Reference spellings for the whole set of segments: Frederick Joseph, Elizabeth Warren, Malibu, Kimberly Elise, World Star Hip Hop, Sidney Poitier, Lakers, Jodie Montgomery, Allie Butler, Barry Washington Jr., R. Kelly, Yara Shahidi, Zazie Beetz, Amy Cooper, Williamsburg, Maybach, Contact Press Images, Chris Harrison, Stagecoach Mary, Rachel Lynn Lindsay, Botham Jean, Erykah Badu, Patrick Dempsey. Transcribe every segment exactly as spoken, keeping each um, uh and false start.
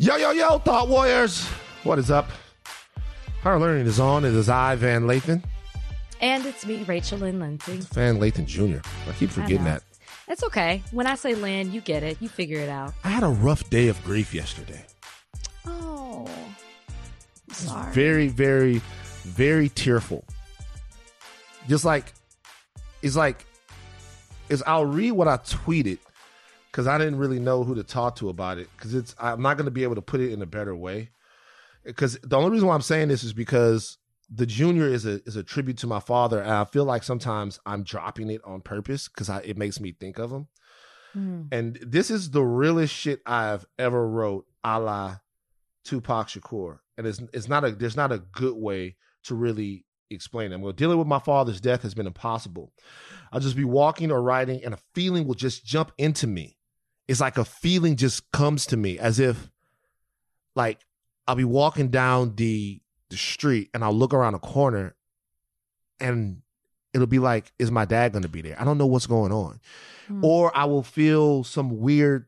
Yo, yo, yo, Thought Warriors. What is up? Higher Learning is on. It is I, Van Lathan. And it's me, Rachel Lynn Lindsay. It's Van Lathan Junior I keep forgetting I that. It's okay. When I say Lynn, you get it. You figure it out. I had a rough day of grief yesterday. Oh. Sorry. Very, very, very tearful. Just like, it's like, it's, I'll read what I tweeted. Because I didn't really know who to talk to about it. Because it's I'm not going to be able to put it in a better way. Because the only reason why I'm saying this is because the Junior is a is a tribute to my father. And I feel like sometimes I'm dropping it on purpose because it makes me think of him. Mm. And this is the realest shit I've ever wrote a la Tupac Shakur. And it's it's not a there's not a good way to really explain it. Well, dealing with my father's death has been impossible. I'll just be walking or writing and a feeling will just jump into me. It's like a feeling just comes to me as if like I'll be walking down the the street and I'll look around a corner and it'll be like, is my dad going to be there? I don't know what's going on. Mm. Or I will feel some weird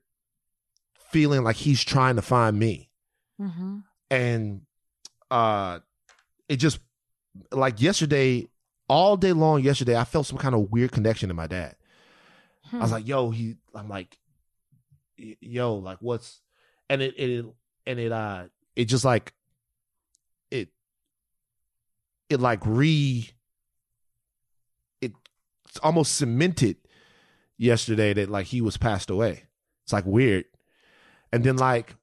feeling like he's trying to find me. Mm-hmm. And uh, it just like yesterday, all day long yesterday, I felt some kind of weird connection to my dad. Hmm. I was like, yo, he, I'm like, yo, like what's, and it, it, and it, uh, it just like, it, it like re, it almost cemented yesterday that like he was passed away. It's like weird. And then like,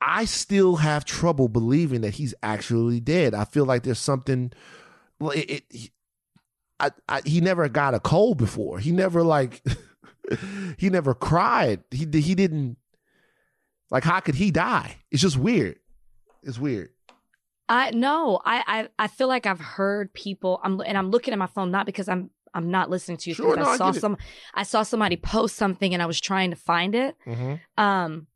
I still have trouble believing that he's actually dead. I feel like there's something, well, it, it he, I, I, he never got a cold before. He never like, he never cried. He he didn't like. How could he die? It's just weird. It's weird. I no. I I, I feel like I've heard people. I'm and I'm looking at my phone not because I'm I'm not listening to you. Sure, no, I, I saw some. It. I saw somebody post something and I was trying to find it. Mm-hmm. Um,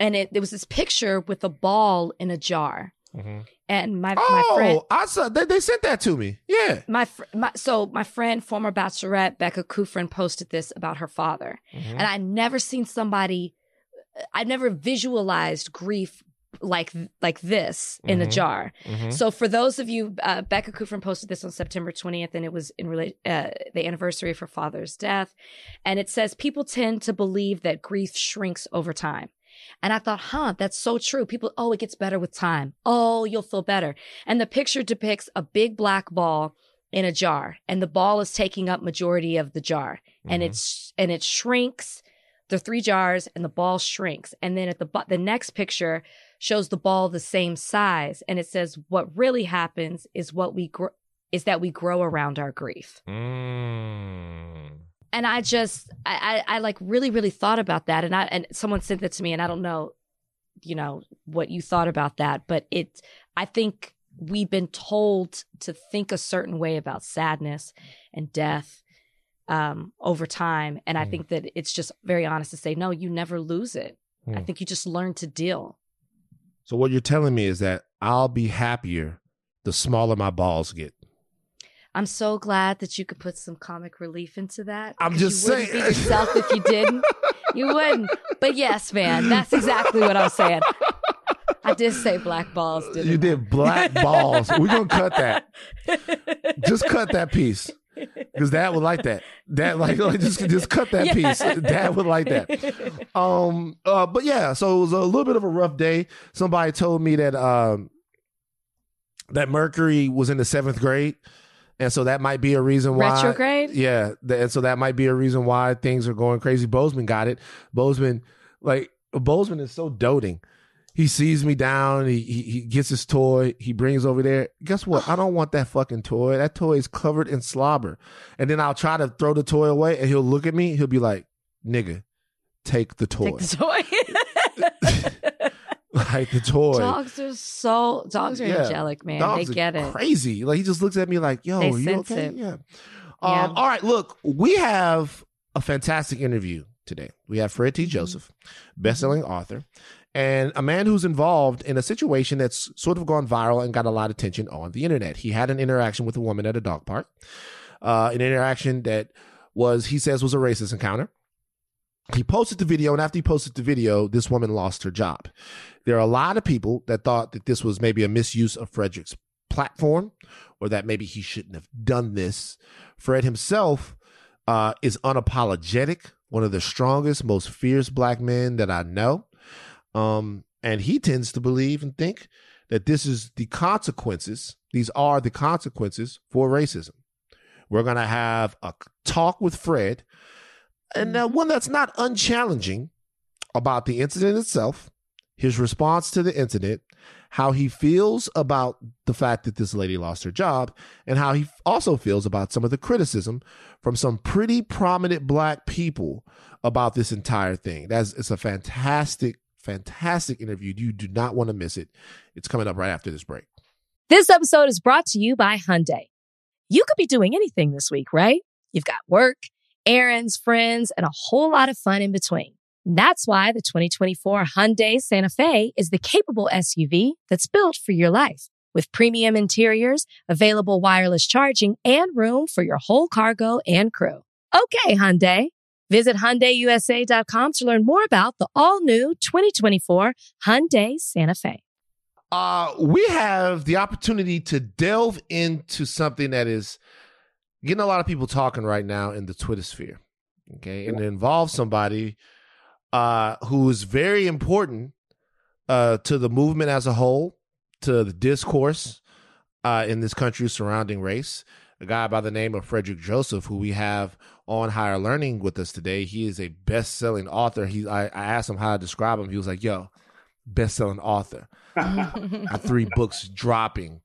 and it there was this picture with a ball in a jar. Mm-hmm. And my oh, my friend, I saw they, they sent that to me. Yeah, my, fr- my so my friend, former Bachelorette Becca Kufrin, posted this about her father, mm-hmm. and I never seen somebody, I've never visualized grief like like this mm-hmm. in a jar. Mm-hmm. So for those of you, uh, Becca Kufrin posted this on September twentieth, and it was in relation uh, the anniversary of her father's death, and it says people tend to believe that grief shrinks over time. And I thought, huh, that's so true. People, oh, it gets better with time. Oh, you'll feel better. And the picture depicts a big black ball in a jar, and the ball is taking up majority of the jar, mm-hmm. and it's and it shrinks. There are three jars, and the ball shrinks. And then at the the next picture shows the ball the same size, and it says what really happens is what we gr- is that we grow around our grief. Mm. And I just, I, I, I like really, really thought about that. And I, and someone sent that to me, and I don't know, you know, what you thought about that, but it, I think we've been told to think a certain way about sadness and death um, over time. And mm. I think that it's just very honest to say, no, you never lose it. Mm. I think you just learn to deal. So what you're telling me is that I'll be happier the smaller my balls get. I'm so glad that you could put some comic relief into that. I'm just you saying. You wouldn't be yourself if you didn't. You wouldn't. But yes, man, that's exactly what I'm saying. I did say black balls, didn't you I? You did black balls. We're going to cut that. Just cut that piece. Because Dad would like that. Dad, like, like just, just cut that yeah. piece. Dad would like that. Um, uh, but yeah, so it was a little bit of a rough day. Somebody told me that um, that Mercury was in the seventh grade. And so that might be a reason why. Retrograde? Yeah. Th- and so that might be a reason why things are going crazy. Bozeman got it. Bozeman, like, Bozeman is so doting. He sees me down. He, he, he gets his toy. He brings over there. Guess what? I don't want that fucking toy. That toy is covered in slobber. And then I'll try to throw the toy away, and he'll look at me. He'll be like, nigga, take the toy. Take the toy. Like the toy. Dogs are so dogs are yeah. angelic, man. Dogs they get it. Crazy. Like he just looks at me like, yo, they are you okay? Yeah. Um, yeah. All right, look, we have a fantastic interview today. We have Fred T. Joseph, mm-hmm. best-selling author, and a man who's involved in a situation that's sort of gone viral and got a lot of attention on the internet. He had an interaction with a woman at a dog park. Uh, an interaction that was, he says, was a racist encounter. He posted the video, and after he posted the video, this woman lost her job. There are a lot of people that thought that this was maybe a misuse of Frederick's platform, or that maybe he shouldn't have done this. Fred himself uh, is unapologetic, one of the strongest, most fierce black men that I know. Um, and he tends to believe and think that this is the consequences. These are the consequences for racism. We're going to have a talk with Fred, and now one that's not unchallenging, about the incident itself, his response to the incident, how he feels about the fact that this lady lost her job, and how he also feels about some of the criticism from some pretty prominent black people about this entire thing. That's, it's a fantastic, fantastic interview. You do not want to miss it. It's coming up right after this break. This episode is brought to you by Hyundai. You could be doing anything this week, right? You've got work, errands, friends, and a whole lot of fun in between. That's why the twenty twenty-four Hyundai Santa Fe is the capable S U V that's built for your life. With premium interiors, available wireless charging, and room for your whole cargo and crew. Okay, Hyundai. Visit Hyundai U S A dot com to learn more about the all-new twenty twenty-four Hyundai Santa Fe. Uh, we have the opportunity to delve into something that is getting a lot of people talking right now in the Twitter sphere, okay? And it involves somebody uh, who is very important uh, to the movement as a whole, to the discourse uh, in this country surrounding race. A guy by the name of Frederick Joseph, who we have on Higher Learning with us today. He is a best-selling author. He, I, I asked him how to describe him. He was like, yo, best-selling author. Three books dropping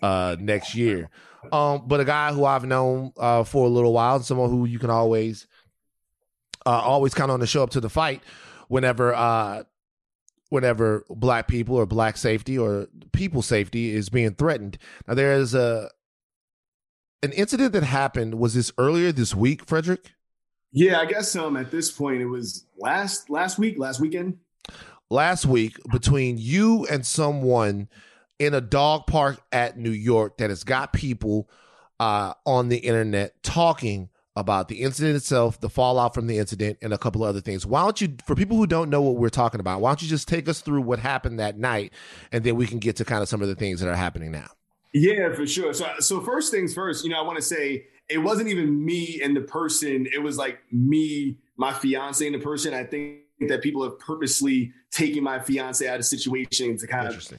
uh, next year. Um, but a guy who I've known uh, for a little while, someone who you can always uh, always count on to show up to the fight whenever uh, whenever black people or black safety or people safety is being threatened. Now, there is a an incident that happened. Was this earlier this week, Frederick? Yeah, I guess um, at this point it was last last week, last weekend. Last week, between you and someone in a dog park at New York that has got people uh, on the internet talking about the incident itself, the fallout from the incident, and a couple of other things. Why don't you, for people who don't know what we're talking about, why don't you just take us through what happened that night, and then we can get to kind of some of the things that are happening now. Yeah, for sure. So, so first things first, you know, I want to say it wasn't even me and the person. It was like me, my fiance, and the person. I think that people have purposely taken my fiance out of situations to kind of place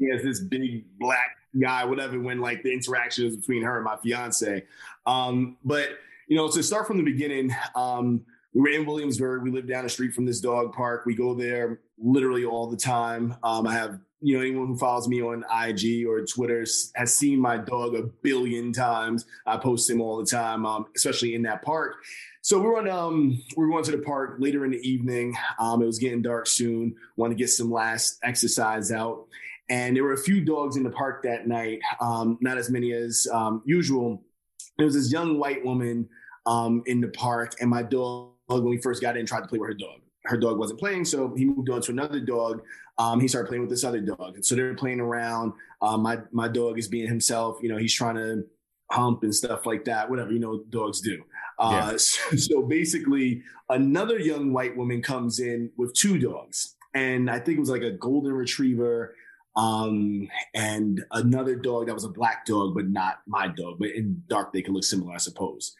me as this big black guy, whatever, when like the interaction is between her and my fiance. Um, but, you know, to start from the beginning, um, we were in Williamsburg. We live down the street from this dog park. We go there literally all the time. Um, I have, you know, anyone who follows me on I G or Twitter has seen my dog a billion times. I post him all the time, um, especially in that park. So we're on, um, we're going to the park later in the evening. Um, it was getting dark soon. Wanted to get some last exercise out. And there were a few dogs in the park that night. Um, not as many as um, usual. There was this young white woman um, in the park. And my dog, when we first got in, tried to play with her dog. Her dog wasn't playing. So he moved on to another dog. Um, he started playing with this other dog. And so they're playing around. Um, my, my dog is being himself. You know, he's trying to hump and stuff like that, whatever, you know, dogs do. Uh, yeah. so, so basically another young white woman comes in with two dogs, and I think it was like a golden retriever um, and another dog that was a black dog, but not my dog, but in dark, they can look similar, I suppose.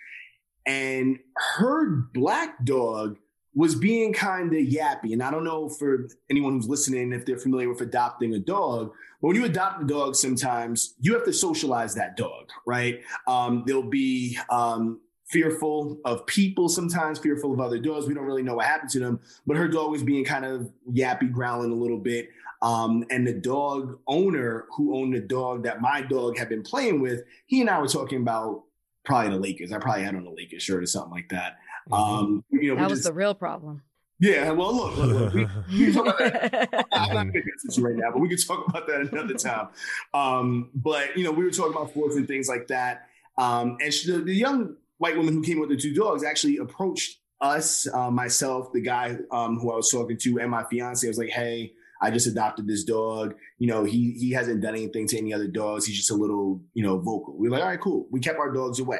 And her black dog was being kind of yappy. And I don't know for anyone who's listening, if they're familiar with adopting a dog, but when you adopt a dog, sometimes you have to socialize that dog, right? Um, they'll be um, fearful of people, sometimes fearful of other dogs. We don't really know what happened to them, but her dog was being kind of yappy, growling a little bit. Um, and the dog owner who owned the dog that my dog had been playing with, he and I were talking about probably the Lakers. I probably had on a Lakers shirt or something like that. Um, you know, that was just, the real problem. Yeah, well, look, look, look we, we can talk about that. I'm not going to get to right now, but we can talk about that another time. Um, but, you know, we were talking about sports and things like that. Um, and she, the, the young white woman who came with the two dogs actually approached us, uh, myself, the guy um, who I was talking to, and my fiance. I was like, hey, I just adopted this dog. You know, he he hasn't done anything to any other dogs. He's just a little, you know, vocal. We were like, all right, cool. We kept our dogs away.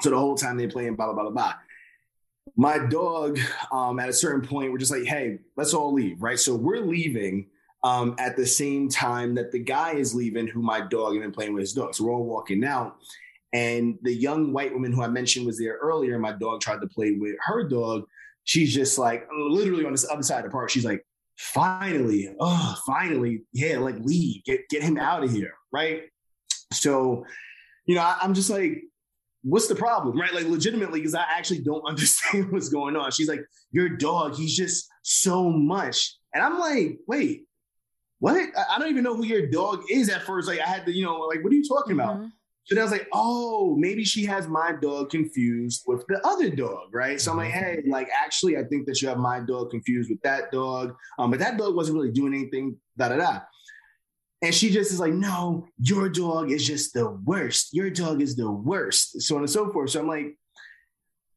So the whole time they're playing blah, blah, blah, blah, blah. my dog, um, at a certain point, we're just like, hey, let's all leave, right? So we're leaving um, at the same time that the guy is leaving who my dog had been playing with his dog. So we're all walking out. And the young white woman who I mentioned was there earlier, my dog tried to play with her dog. She's just like, literally on this other side of the park, she's like, finally, oh, finally, yeah, like leave, get get him out of here, right? So, you know, I, I'm just like, what's the problem, right? Like legitimately, because I actually don't understand what's going on. She's like, your dog, he's just so much. And I'm like, wait, what? I don't even know who your dog is at first. Like I had to, you know, like, what are you talking about? Mm-hmm. So then I was like, oh, maybe she has my dog confused with the other dog, right? So I'm like, hey, like, actually, I think that you have my dog confused with that dog. Um, but that dog wasn't really doing anything, da-da-da. And she just is like, no, your dog is just the worst. Your dog is the worst, so on and so forth. So I'm like,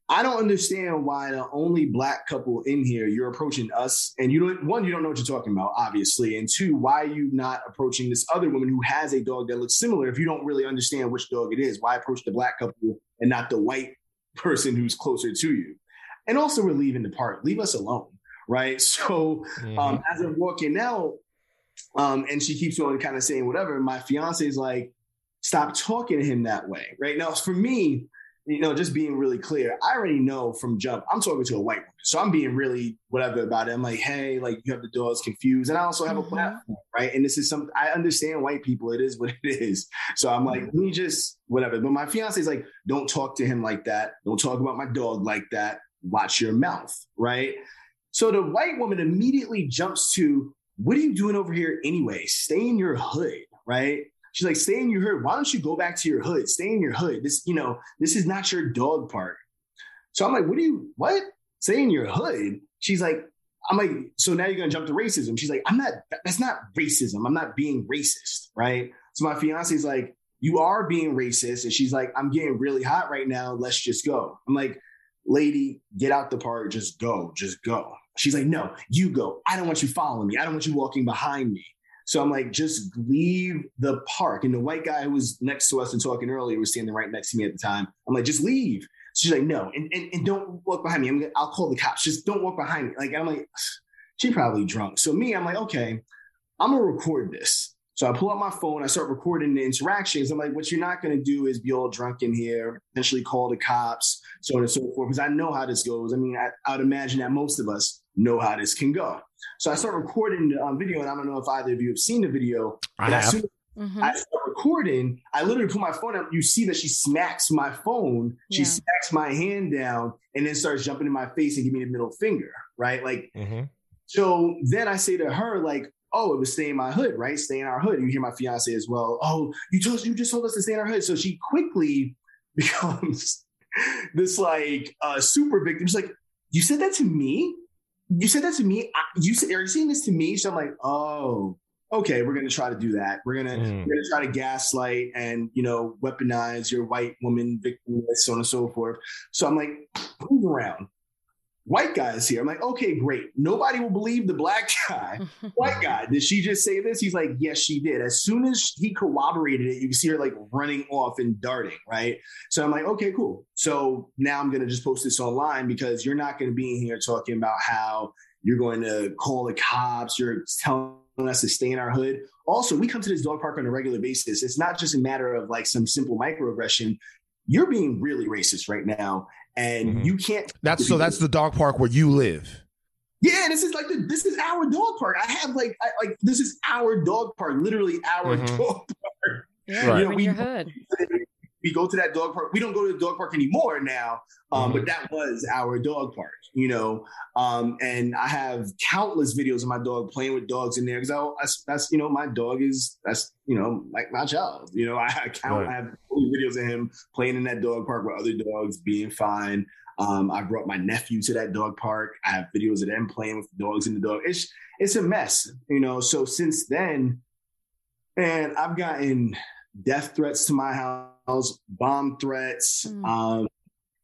I don't understand why the only black couple in here, you're approaching us and you don't, one, you don't know what you're talking about, obviously. And two, why are you not approaching this other woman who has a dog that looks similar? If you don't really understand which dog it is, why approach the black couple and not the white person who's closer to you? And also we're leaving the park, leave us alone. Right. So mm-hmm. um, as I'm walking out um, and she keeps on kind of saying whatever, my fiance is like, stop talking to him that way. Right now, for me, you know, just being really clear, I already know from jump, I'm talking to a white woman. So I'm being really whatever about it. I'm like, hey, like you have the dogs confused. And I also have mm-hmm. a platform, right? And this is something, I understand white people, it is what it is. So I'm like, let me just, whatever. But my fiance is like, don't talk to him like that. Don't talk about my dog like that. Watch your mouth, right? So the white woman immediately jumps to, what are you doing over here anyway? Stay in your hood, right? She's like, stay in your hood. Why don't you go back to your hood? Stay in your hood. This, you know, this is not your dog park. So I'm like, what do you, what? Stay in your hood? She's like, I'm like, so now you're going to jump to racism. She's like, I'm not, that's not racism. I'm not being racist, right? So my fiance's like, you are being racist. And she's like, I'm getting really hot right now. Let's just go. I'm like, lady, get out the park. Just go, just go. She's like, no, you go. I don't want you following me. I don't want you walking behind me. So I'm like, just leave the park. And the white guy who was next to us and talking earlier was standing right next to me at the time. I'm like, just leave. She's like, no, and and, and don't walk behind me. I'm gonna, I'll call the cops. Just don't walk behind me. Like, I'm like, she probably drunk. So me, I'm like, okay, I'm gonna record this. So I pull out my phone, I start recording the interactions. I'm like, what you're not gonna do is be all drunk in here, potentially call the cops, so on and so forth, because I know how this goes. I mean, I, I would imagine that most of us know how this can go. So I start recording the um, video, and I don't know if either of you have seen the video. I have. As soon as mm-hmm. I start recording, I literally pull my phone up. You see that she smacks my phone. Yeah. She smacks my hand down and then starts jumping in my face and giving me the middle finger, right? Like, mm-hmm. So then I say to her, like, oh, it was stay in my hood, right? Stay in our hood. And you hear my fiance as well. Oh, you told you just told us to stay in our hood. So she quickly becomes this like uh, super victim. She's like, you said that to me? You said that to me. I, you said, are you saying this to me? So I'm like, oh, okay. We're gonna try to do that. We're gonna mm. we're gonna try to gaslight and you know weaponize your white woman victim, so on and so forth. So I'm like, move around. White guy is here. I'm like, okay, great. Nobody will believe the black guy. White guy, did she just say this? He's like, yes, she did. As soon as he corroborated it, you can see her like running off and darting, right? So I'm like, okay, cool. So now I'm going to just post this online because you're not going to be in here talking about how you're going to call the cops. You're telling us to stay in our hood. Also, we come to this dog park on a regular basis. It's not just a matter of like some simple microaggression. You're being really racist right now. And mm-hmm. you can't. That's so. That's the dog park where you live. Yeah, this is like the, this is our dog park. I have like I, like this is our dog park. Literally our mm-hmm. dog park. Yeah, right. You know, we, your hood. We go to that dog park. We don't go to the dog park anymore now, um, mm-hmm. but that was our dog park. You know, um, and I have countless videos of my dog playing with dogs in there because I, I that's you know my dog is that's you know like my child. You know, I, I count. Right. I have videos of him playing in that dog park with other dogs, being fine. Um, I brought my nephew to that dog park. I have videos of them playing with dogs in the dog. It's it's a mess, you know. So since then, man, I've gotten death threats to my house, bomb threats. Mm. Um,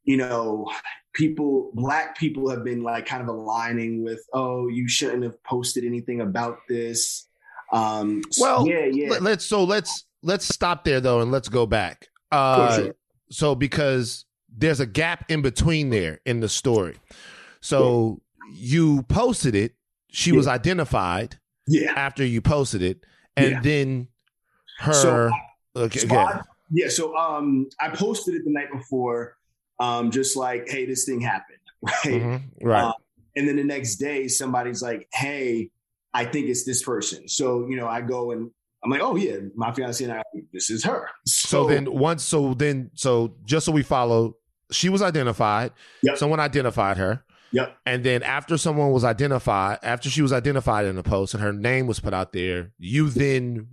you know, people, black people have been like kind of aligning with, oh, you shouldn't have posted anything about this. Um, well, so yeah, yeah. Let, let's so let's. Let's stop there, though, and let's go back. Uh, sure. So because there's a gap in between there in the story. So yeah. you posted it. She yeah. was identified yeah. after you posted it. And yeah. then her. So, okay, so I, yeah. So um, I posted it the night before. Um, just like, hey, this thing happened. Right. Mm-hmm. Right. Um, and then the next day, somebody's like, hey, I think it's this person. So, you know, I go and I'm like, oh, yeah, my fiance and I, this is her. So, so then once. So then so just so we follow, she was identified. Yep. Someone identified her. Yep. And then after someone was identified, after she was identified in the post and her name was put out there, you then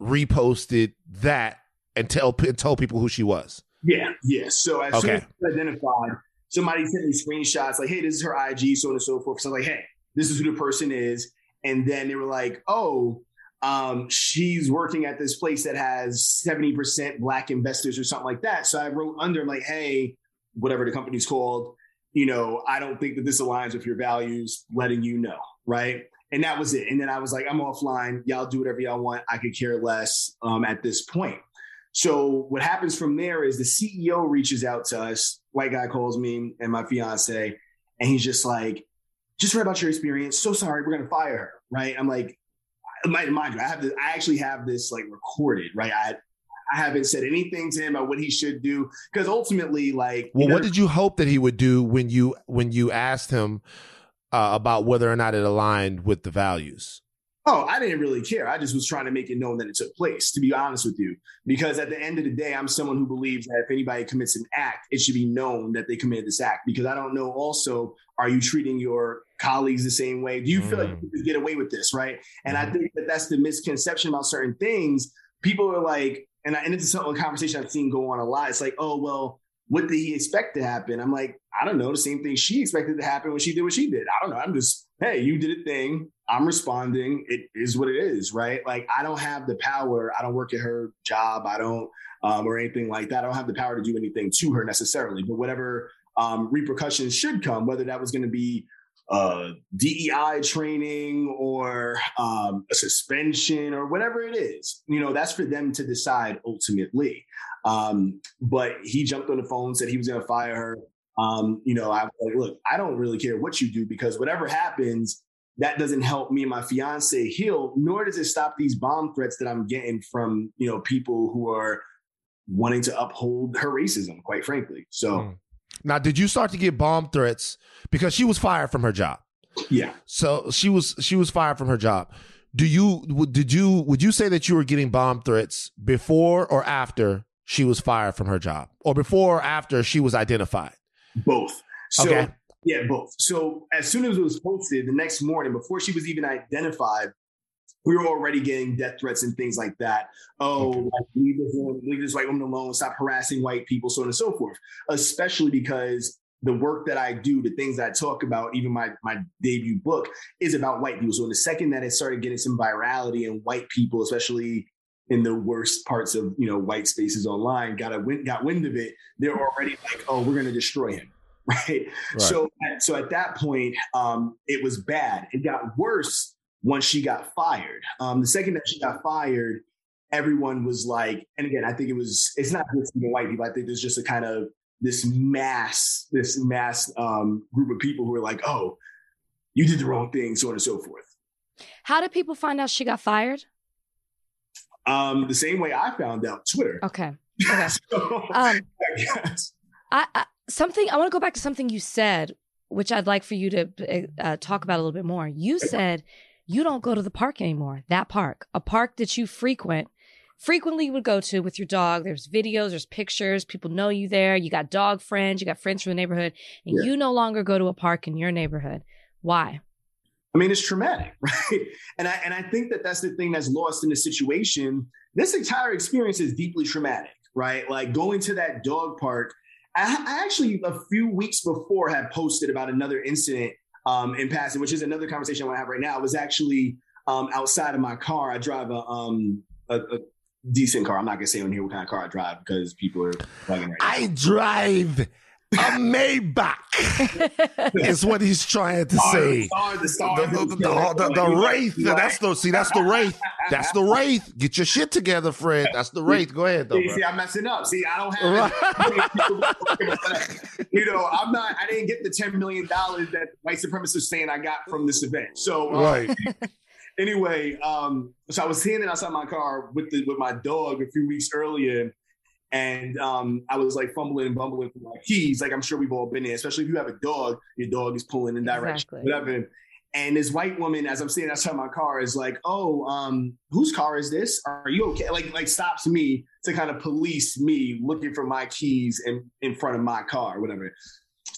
reposted that and tell and told people who she was. Yeah. Yeah. So as okay. soon as she was identified, somebody sent me screenshots like, hey, this is her I G, so on and so forth. So I'm like, hey, this is who the person is. And then they were like, oh, um, she's working at this place that has seventy percent black investors or something like that. So I wrote under, I'm like, hey, whatever the company's called, you know, I don't think that this aligns with your values, letting you know, right? And that was it. And then I was like, I'm offline. Y'all do whatever y'all want. I could care less um, at this point. So what happens from there is the C E O reaches out to us. White guy calls me and my fiance, and he's just like, just read about your experience. So sorry, we're gonna fire her, right? I'm like, mind you, I have this, I actually have this like recorded, right? I I haven't said anything to him about what he should do because ultimately, like, well, what did you hope that he would do when you when you asked him uh, about whether or not it aligned with the values? Oh, I didn't really care. I just was trying to make it known that it took place, to be honest with you. Because at the end of the day, I'm someone who believes that if anybody commits an act, it should be known that they committed this act. Because I don't know also, are you treating your colleagues the same way? Do you mm. feel like you can get away with this, right? And mm. I think that that's the misconception about certain things. People are like, and, I, and it's a conversation I've seen go on a lot. It's like, oh, well, what did he expect to happen? I'm like, I don't know. The same thing she expected to happen when she did what she did. I don't know. I'm just, hey, you did a thing. I'm responding. It is what it is, right? Like, I don't have the power. I don't work at her job. I don't, um, or anything like that. I don't have the power to do anything to her necessarily, but whatever um, repercussions should come, whether that was going to be uh, D E I training or um, a suspension or whatever it is, you know, that's for them to decide ultimately. Um, but he jumped on the phone, said he was going to fire her. Um, you know, I was like, look, I don't really care what you do because whatever happens, that doesn't help me and my fiance heal, nor does it stop these bomb threats that I'm getting from, you know, people who are wanting to uphold her racism, quite frankly. So mm. now, did you start to get bomb threats because she was fired from her job? Yeah. So she was she was fired from her job. Do you did you would you say that you were getting bomb threats before or after she was fired from her job, or before or after she was identified? Both. So, okay. Yeah, both. So as soon as it was posted the next morning, before she was even identified, we were already getting death threats and things like that. Oh, okay. like, leave, this woman, leave this white woman alone, stop harassing white people, so on and so forth. Especially because the work that I do, the things that I talk about, even my, my debut book is about white people. So in the second that it started getting some virality and white people, especially in the worst parts of, you know, white spaces online, got a wind, got wind of it, they're already like, oh, we're going to destroy him. Right. Right. So, so at that point, um, it was bad. It got worse once she got fired. Um, the second that she got fired, everyone was like, and again, I think it was, it's not just white people. I think there's just a kind of this mass, this mass um, group of people who are like, oh, you did the wrong thing, so on and so forth. How did people find out she got fired? Um, the same way I found out, Twitter. Okay. Okay. so, um, yes. I, I, Something I want to go back to something you said, which I'd like for you to uh, talk about a little bit more. You said you don't go to the park anymore. That park, a park that you frequent, frequently would go to with your dog. There's videos, there's pictures. People know you there. You got dog friends. You got friends from the neighborhood. And yeah. you no longer go to a park in your neighborhood. Why? I mean, it's traumatic, right? And I and I think that that's the thing that's lost in the situation. This entire experience is deeply traumatic, right? Like going to that dog park. I actually, a few weeks before, had posted about another incident um, in passing, which is another conversation I want to have right now. I was actually um, outside of my car. I drive a, um, a, a decent car. I'm not going to say on here what kind of car I drive because people are bugging right now. I drive A Maybach is what he's trying to star, say. Star, the star, the, the, the, the, the, the wraith. That's the see. That's the wraith. That's the wraith. Get your shit together, Fred. That's the wraith. Go ahead, though. See, see I'm messing up. See, I don't have. You know, I'm not. I didn't get the ten million dollars that white supremacists saying I got from this event. So, um, right. Anyway, um, so I was standing outside my car with the, with my dog a few weeks earlier. And um, I was like fumbling and bumbling for my keys. Like, I'm sure we've all been there, especially if you have a dog, your dog is pulling in direction, exactly. whatever. And this white woman, as I'm sitting outside my car, is like, oh, um, whose car is this? Are you okay? Like, like stops me to kind of police me looking for my keys in, in front of my car, whatever.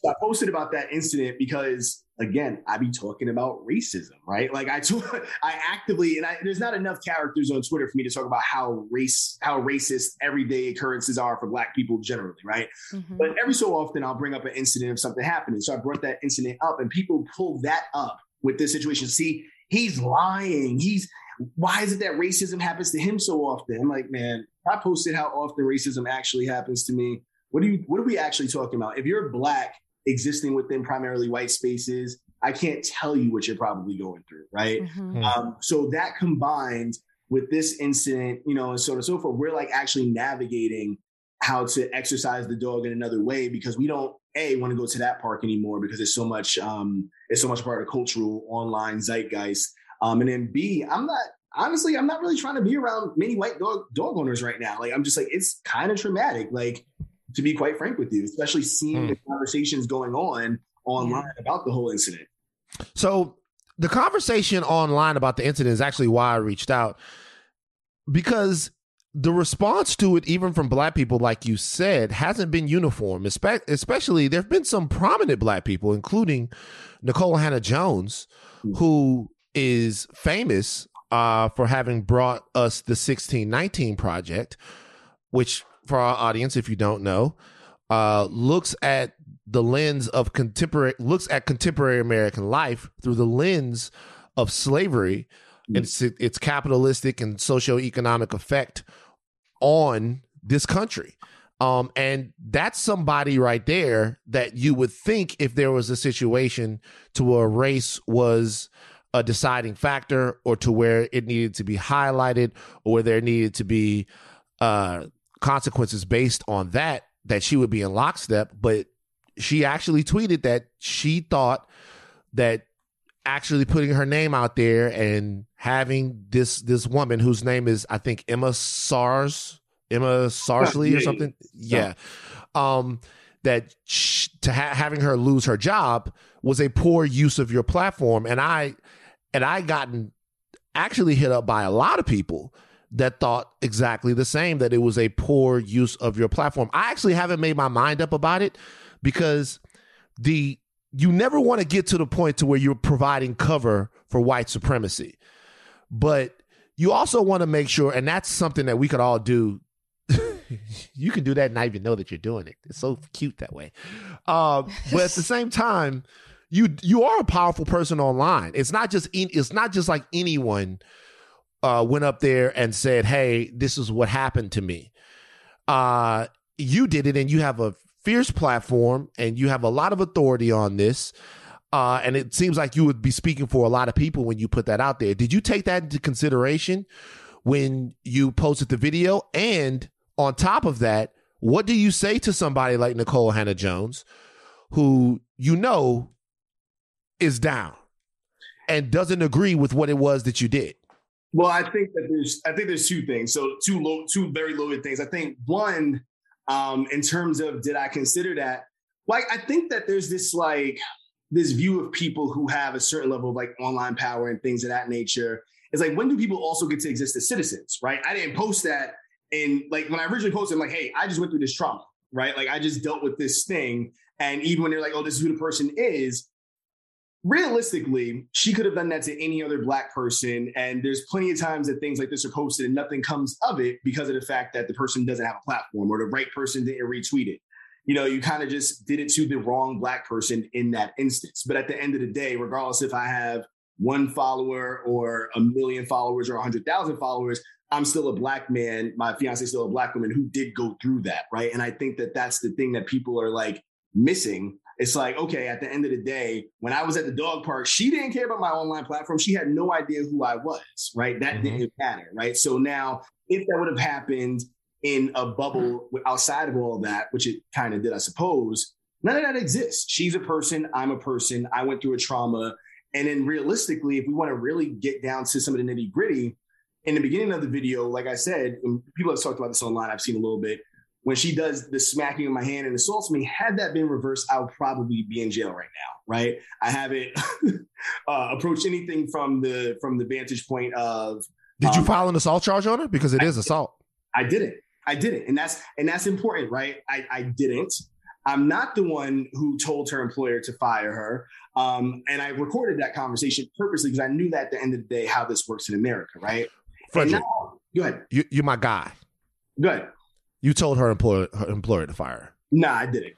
So I posted about that incident because, again, I be talking about racism, right? Like I, t- I actively, and I, there's not enough characters on Twitter for me to talk about how race, how racist everyday occurrences are for Black people generally, right? Mm-hmm. But every so often, I'll bring up an incident of something happening. So I brought that incident up, and people pull that up with this situation. See, he's lying. He's why is it that racism happens to him so often? I'm like, man, I posted how often racism actually happens to me. What do you? What are we actually talking about? If you're Black, existing within primarily white spaces, I can't tell you what you're probably going through, right? Mm-hmm. Um, so that combined with this incident, you know, and so on and so forth, we're like actually navigating how to exercise the dog in another way because we don't a want to go to that park anymore because it's so much, um, it's so much part of cultural online zeitgeist, um, and then b I'm not honestly, I'm not really trying to be around many white dog dog owners right now. Like I'm just like it's kind of traumatic, like. To be quite frank with you, especially seeing mm. the conversations going on online yeah. about the whole incident. So the conversation online about the incident is actually why I reached out, because the response to it, even from Black people, like you said, hasn't been uniform. Especially there have been some prominent Black people, including Nikole Hannah-Jones, mm. who is famous uh, for having brought us the sixteen nineteen Project, which... for our audience, if you don't know, uh, looks at the lens of contemporary looks at contemporary American life through the lens of slavery, mm-hmm. and it's, it's capitalistic and socioeconomic effect on this country. Um, and that's somebody right there that you would think if there was a situation to where race was a deciding factor or to where it needed to be highlighted or where there needed to be uh consequences based on that, that she would be in lockstep. But she actually tweeted that she thought that actually putting her name out there and having this this woman whose name is, I think, Emma Sars, Emma Sarsley or something. Yeah. Um, that she, to ha- having her lose her job was a poor use of your platform. And I, and I gotten actually hit up by a lot of people that thought exactly the same, that it was a poor use of your platform. I actually haven't made my mind up about it because the you never want to get to the point to where you're providing cover for white supremacy. But you also want to make sure, and that's something that we could all do. You can do that and not even know that you're doing it. It's so cute that way. Uh, but at the same time, you you are a powerful person online. It's not just it's not just like anyone Uh, went up there and said, hey, this is what happened to me. Uh, you did it, and you have a fierce platform, and you have a lot of authority on this. Uh, and it seems like you would be speaking for a lot of people when you put that out there. Did you take that into consideration when you posted the video? And on top of that, what do you say to somebody like Nikole Hannah-Jones, who you know is down and doesn't agree with what it was that you did? Well, I think that there's, I think there's two things. So two low, two very loaded things. I think one, um, in terms of, did I consider that? Like, I think that there's this, like this view of people who have a certain level of like online power and things of that nature. It's like, when do people also get to exist as citizens? Right. I didn't post that. And like, when I originally posted, I'm like, hey, I just went through this trauma, right? Like I just dealt with this thing. And even when they're like, oh, this is who the person is. Realistically, she could have done that to any other Black person. And there's plenty of times that things like this are posted and nothing comes of it because of the fact that the person doesn't have a platform or the right person didn't retweet it. You know, you kind of just did it to the wrong Black person in that instance. But at the end of the day, regardless if I have one follower or a million followers or one hundred thousand followers, I'm still a Black man. My fiance is still a Black woman who did go through that, right? And I think that that's the thing that people are like, missing. It's like, okay, at the end of the day, when I was at the dog park, she didn't care about my online platform. She had no idea who I was, right? That mm-hmm. didn't matter, right? So now, if that would have happened in a bubble outside of all that, which it kind of did, I suppose, none of that exists. She's a person, I'm a person, I went through a trauma. And then realistically, if we want to really get down to some of the nitty gritty, in the beginning of the video, like I said, and people have talked about this online, I've seen a little bit, when she does the smacking of my hand and assaults me, had that been reversed, I would probably be in jail right now, right? I haven't uh, approached anything from the from the vantage point of... Did um, you file an assault charge on her? Because it I is did, assault. I didn't. I didn't. And that's and that's important, right? I, I didn't. I'm not the one who told her employer to fire her. Um, and I recorded that conversation purposely because I knew that at the end of the day, how this works in America, right? Frederick, now, go ahead. You, you're my guy. Go ahead. You told her employer, her employer to fire her. Nah, I didn't.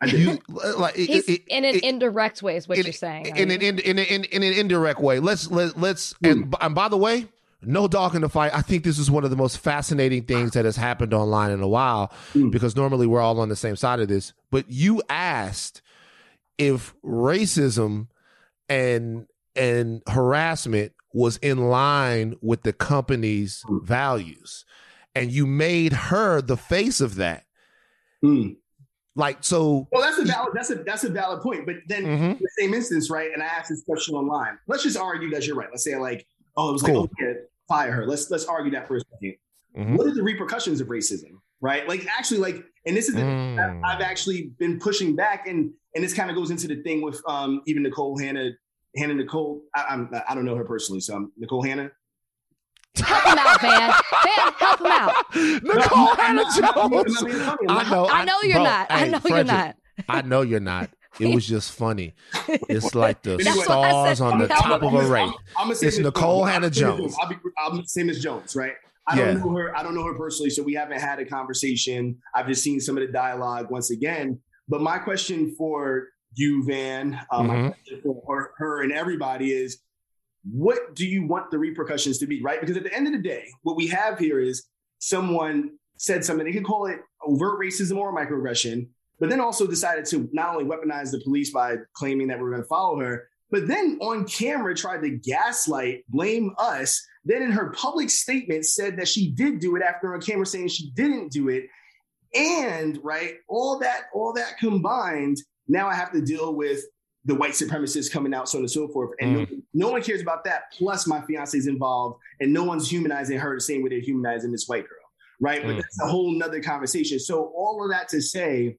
I didn't. You, like, it, He's, it, it, in an it, indirect way is what it, you're saying. In, I mean. an, in, in, in an indirect way. Let's, let, let's mm. and, and by the way, no dog in the fight. I think this is one of the most fascinating things that has happened online in a while mm. because normally we're all on the same side of this. But you asked if racism and and harassment was in line with the company's mm. values. And you made her the face of that. Mm. Like, so. Well, that's a valid, that's a, that's a valid point. But then mm-hmm. in the same instance, right? And I asked this question online. Let's just argue that you're right. Let's say like, oh, it was cool. like, okay, fire her. Let's, let's argue that for a second. Mm-hmm. What are the repercussions of racism, right? Like actually like, and this is, mm. I've, I've actually been pushing back and, and this kind of goes into the thing with um, even Nikole Hannah, Hannah Nikole. I, I'm, I don't know her personally. So I'm Nikole Hannah. Help him out, Van. Van, help him out. Nikole Hannah-Jones. I know, I, I know you're bro, not. I hey, know Frederick, you're not. I know you're not. It was just funny. It's like the stars on the top of a ray. It's Nikole Hannah-Jones. I'm saying Miz Jones, right? I don't yeah. know her. I don't know her personally, so we haven't had a conversation. I've just seen some of the dialogue once again. But my question for you, Van, um, mm-hmm. my question for her and everybody is, what do you want the repercussions to be, right? Because at the end of the day, what we have here is someone said something, they can call it overt racism or microaggression, but then also decided to not only weaponize the police by claiming that we're going to follow her, but then on camera tried to gaslight, blame us, then in her public statement said that she did do it after on camera saying she didn't do it. And, right, all that, all that combined, now I have to deal with the white supremacists coming out, so on and so forth. And mm. no, no one cares about that. Plus my fiance's involved and no one's humanizing her the same way they're humanizing this white girl, right? Mm. But that's a whole nother conversation. So all of that to say,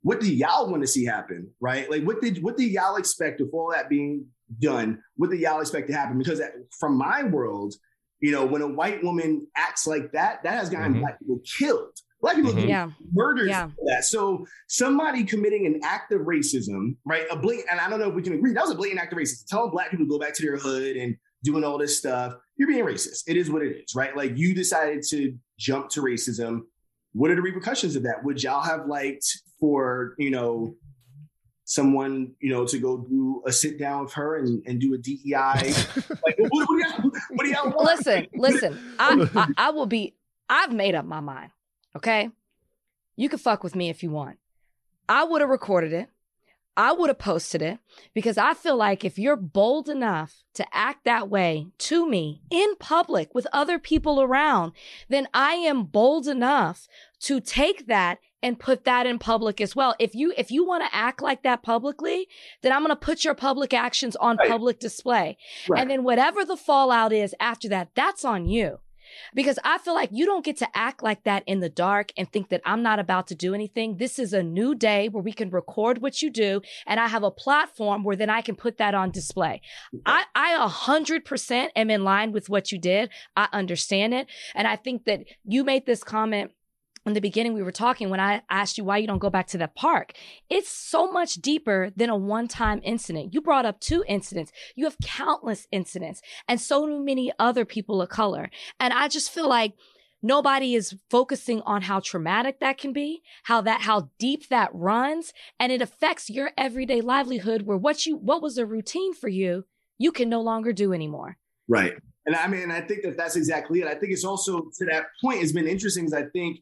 what do y'all want to see happen, right? Like what did, what do y'all expect of all that being done? What do y'all expect to happen? Because that, from my world, you know, when a white woman acts like that, that has gotten mm-hmm. black people killed. Black people mm-hmm. yeah. murdered yeah. that. So somebody committing an act of racism, right? A blatant, and I don't know if we can agree, that was a blatant act of racism. Telling black people to go back to their hood and doing all this stuff, you're being racist. It is what it is, right? Like you decided to jump to racism. What are the repercussions of that? Would y'all have liked for, you know, someone, you know, to go do a sit down with her and, and do a D E I? Like, what, what, do y'all, what do y'all want? Listen, listen, I, I, I will be, I've made up my mind. Okay, you can fuck with me if you want. I would have recorded it. I would have posted it because I feel like if you're bold enough to act that way to me in public with other people around, then I am bold enough to take that and put that in public as well. If you if you want to act like that publicly, then I'm going to put your public actions on right. public display. Right. And then whatever the fallout is after that, that's on you. Because I feel like you don't get to act like that in the dark and think that I'm not about to do anything. This is a new day where we can record what you do. And I have a platform where then I can put that on display. I, I one hundred percent am in line with what you did. I understand it. And I think that you made this comment in the beginning. We were talking when I asked you why you don't go back to that park. It's so much deeper than a one-time incident. You brought up two incidents. You have countless incidents and so many other people of color. And I just feel like nobody is focusing on how traumatic that can be, how that, how deep that runs. And it affects your everyday livelihood where what you, what was a routine for you, you can no longer do anymore. Right. And I mean, I think that that's exactly it. I think it's also to that point, it's been interesting because I think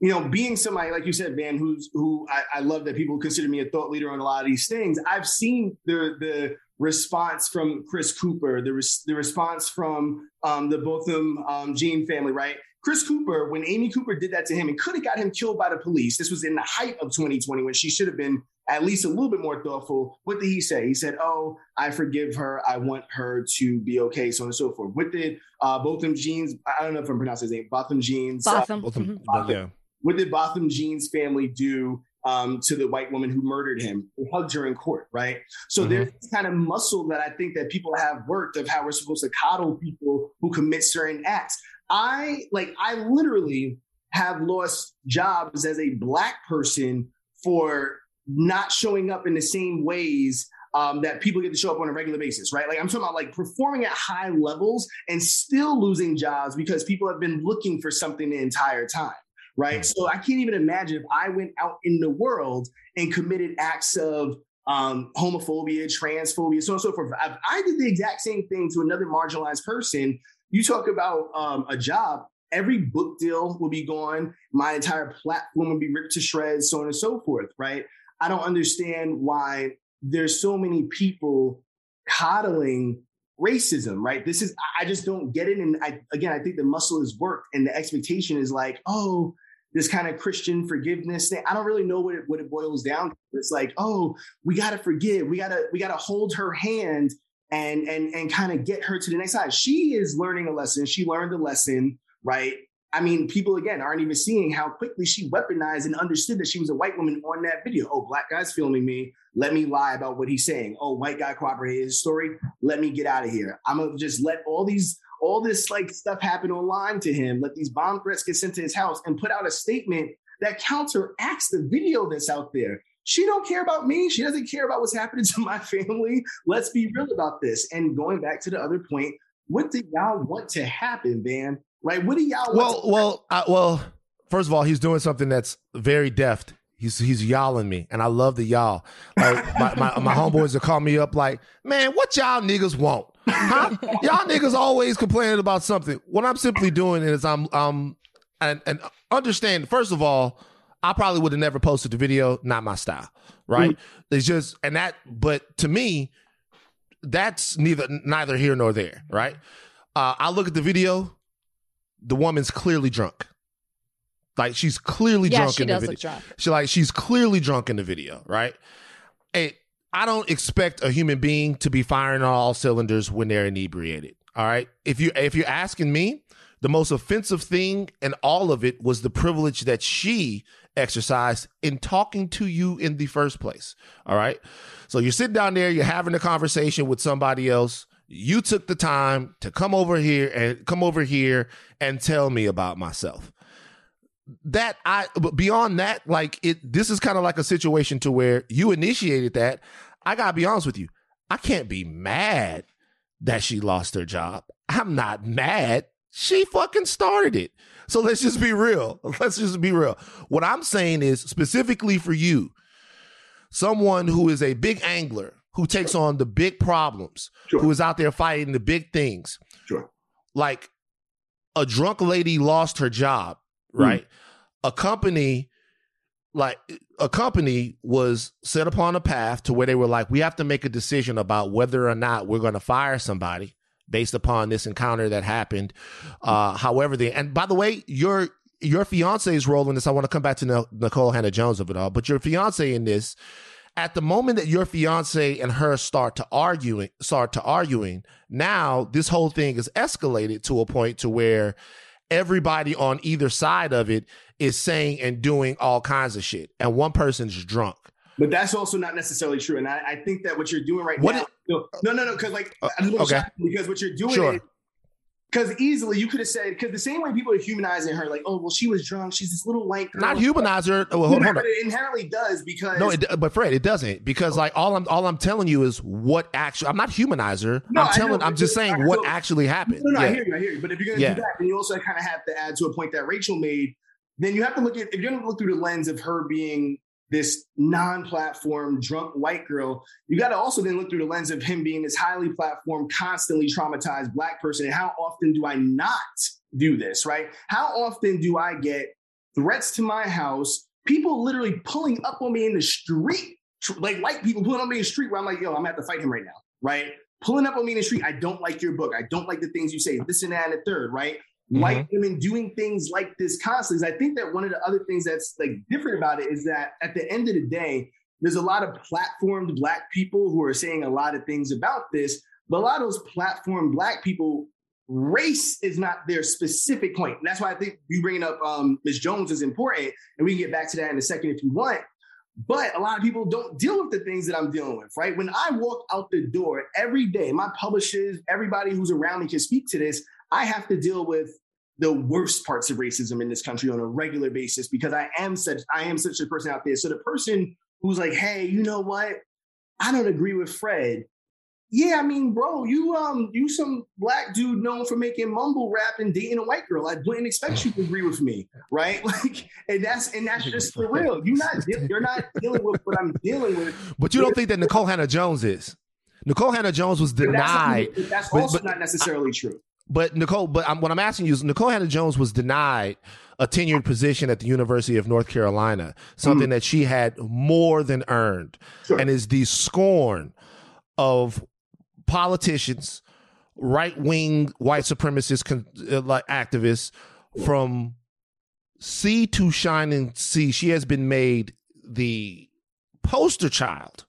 you know, being somebody, like you said, Van, who's who I, I love that people consider me a thought leader on a lot of these things. I've seen the the response from Chris Cooper, the, res, the response from um, the Botham um, Jean family, right? Chris Cooper, when Amy Cooper did that to him and could have got him killed by the police, this was in the height of twenty twenty when she should have been at least a little bit more thoughtful. What did he say? He said, oh, I forgive her. I want her to be okay, so on and so forth. What did uh, Botham Jean's, I don't know if I'm pronouncing his name, Botham Jean's. Botham. Uh, Botham. Botham. Yeah. What did Botham Jean's family do um, to the white woman who murdered him? They hugged her in court, right? So mm-hmm. there's this kind of muscle that I think that people have worked of how we're supposed to coddle people who commit certain acts. I like I literally have lost jobs as a black person for not showing up in the same ways um, that people get to show up on a regular basis, right? Like I'm talking about like performing at high levels and still losing jobs because people have been looking for something the entire time, right? So I can't even imagine if I went out in the world and committed acts of Um, homophobia, transphobia, so on and so forth. I, I did the exact same thing to another marginalized person. You talk about um, a job, every book deal will be gone. My entire platform will be ripped to shreds, so on and so forth, right? I don't understand why there's so many people coddling racism, right? This is, I just don't get it. And I, again, I think the muscle is worked and the expectation is like, oh, this kind of Christian forgiveness thing. I don't really know what it, what it boils down to. It's like, oh, we got to forgive. We got to, we got to hold her hand and, and, and kind of get her to the next side. She is learning a lesson. She learned a lesson, right? I mean, people, again, aren't even seeing how quickly she weaponized and understood that she was a white woman on that video. Oh, black guy's filming me. Let me lie about what he's saying. Oh, white guy corroborated his story. Let me get out of here. I'm going to just let all these All this like stuff happened online to him, let these bomb threats get sent to his house and put out a statement that counteracts the video that's out there. She don't care about me. She doesn't care about what's happening to my family. Let's be real about this. And going back to the other point, what do y'all want to happen, Van? Right? What do y'all want well, to Well, well, uh, well, first of all, he's doing something that's very deft. He's he's yowling me, and I love the y'all. Like my, my, my homeboys will call me up like, man, what y'all niggas want? Huh? Y'all niggas always complaining about something. What I'm simply doing is I'm um and, and understand, first of all, I probably would have never posted the video, not my style, right? Mm-hmm. It's just and that but to me, that's neither neither here nor there, right? Uh, I look at the video, the woman's clearly drunk. Like she's clearly yeah, drunk she in does the video. Look drunk. She like she's clearly drunk in the video, right? And I don't expect a human being to be firing on all cylinders when they're inebriated. All right. If you if you're asking me, the most offensive thing in all of it was the privilege that she exercised in talking to you in the first place. All right. So you're sitting down there, you're having a conversation with somebody else. You took the time to come over here and come over here and tell me about myself. That I but beyond that, like it this is kind of like a situation to where you initiated that. I gotta be honest with you. I can't be mad that she lost her job. I'm not mad. She fucking started it. So let's just be real. Let's just be real. What I'm saying is specifically for you, someone who is a big angler, who takes on the big problems, sure. who is out there fighting the big things. Sure. Like a drunk lady lost her job. Right. Mm. A company like a company was set upon a path to where they were like, we have to make a decision about whether or not we're going to fire somebody based upon this encounter that happened. Uh, however, they and by the way, your your fiance is rolling this. I want to come back to no- Nikole Hannah-Jones of it all. But your fiance in this, at the moment that your fiance and her start to arguing, start to arguing. Now, this whole thing is escalated to a point to where everybody on either side of it is saying and doing all kinds of shit. And one person's drunk. But that's also not necessarily true. And I, I think that what you're doing right what now. It, no, no, no. Because, no, like, uh, I'm a little okay. shocked because what you're doing sure. is. Because easily you could have said, because the same way people are humanizing her, like, oh, well, she was drunk. She's this little white girl. Not humanize her. Oh, well, hold, hold on. It inherently does because. No, it, but Fred, it doesn't. Because, like, all I'm all I'm telling you is what actually. I'm not humanizer. No, I'm telling. I'm just saying right, what so, actually happened. No, no, yeah. I hear you. I hear you. But if you're going to yeah. do that, then you also kind of have to add to a point that Rachel made. Then you have to look at, if you're going to look through the lens of her being this non-platform drunk white girl, you got to also then look through the lens of him being this highly platform, constantly traumatized black person. And how often do I not do this, right? How often do I get threats to my house, people literally pulling up on me in the street, like white people pulling up on me in the street where I'm like, yo, I'm gonna have to fight him right now, right? Pulling up on me in the street, I don't like your book. I don't like the things you say, this and that and the third, right? Mm-hmm. White women doing things like this constantly. I think that one of the other things that's like different about it is that at the end of the day, there's a lot of platformed Black people who are saying a lot of things about this, but a lot of those platformed Black people, race is not their specific point. And that's why I think you bringing up um, Miz Jones is important, and we can get back to that in a second if you want. But a lot of people don't deal with the things that I'm dealing with, right? When I walk out the door every day, my publishers, everybody who's around me can speak to this, I have to deal with the worst parts of racism in this country on a regular basis because I am such I am such a person out there. So the person who's like, hey, you know what? I don't agree with Fred. Yeah, I mean, bro, you um, you some Black dude known for making mumble rap and dating a white girl. I wouldn't expect you to agree with me, right? Like, and that's and that's just for real. You're not you're not dealing with what I'm dealing with. But you don't think that Nikole Hannah-Jones is? Nikole Hannah-Jones was denied. But that's, that's also but, but, not necessarily I, true. But Nikole, but I'm, what I'm asking you is, Nikole Hannah-Jones was denied a tenured position at the University of North Carolina, something mm. that she had more than earned, sure. and is the scorn of politicians, right-wing white supremacist con- uh, activists, from sea to shining sea. She has been made the poster child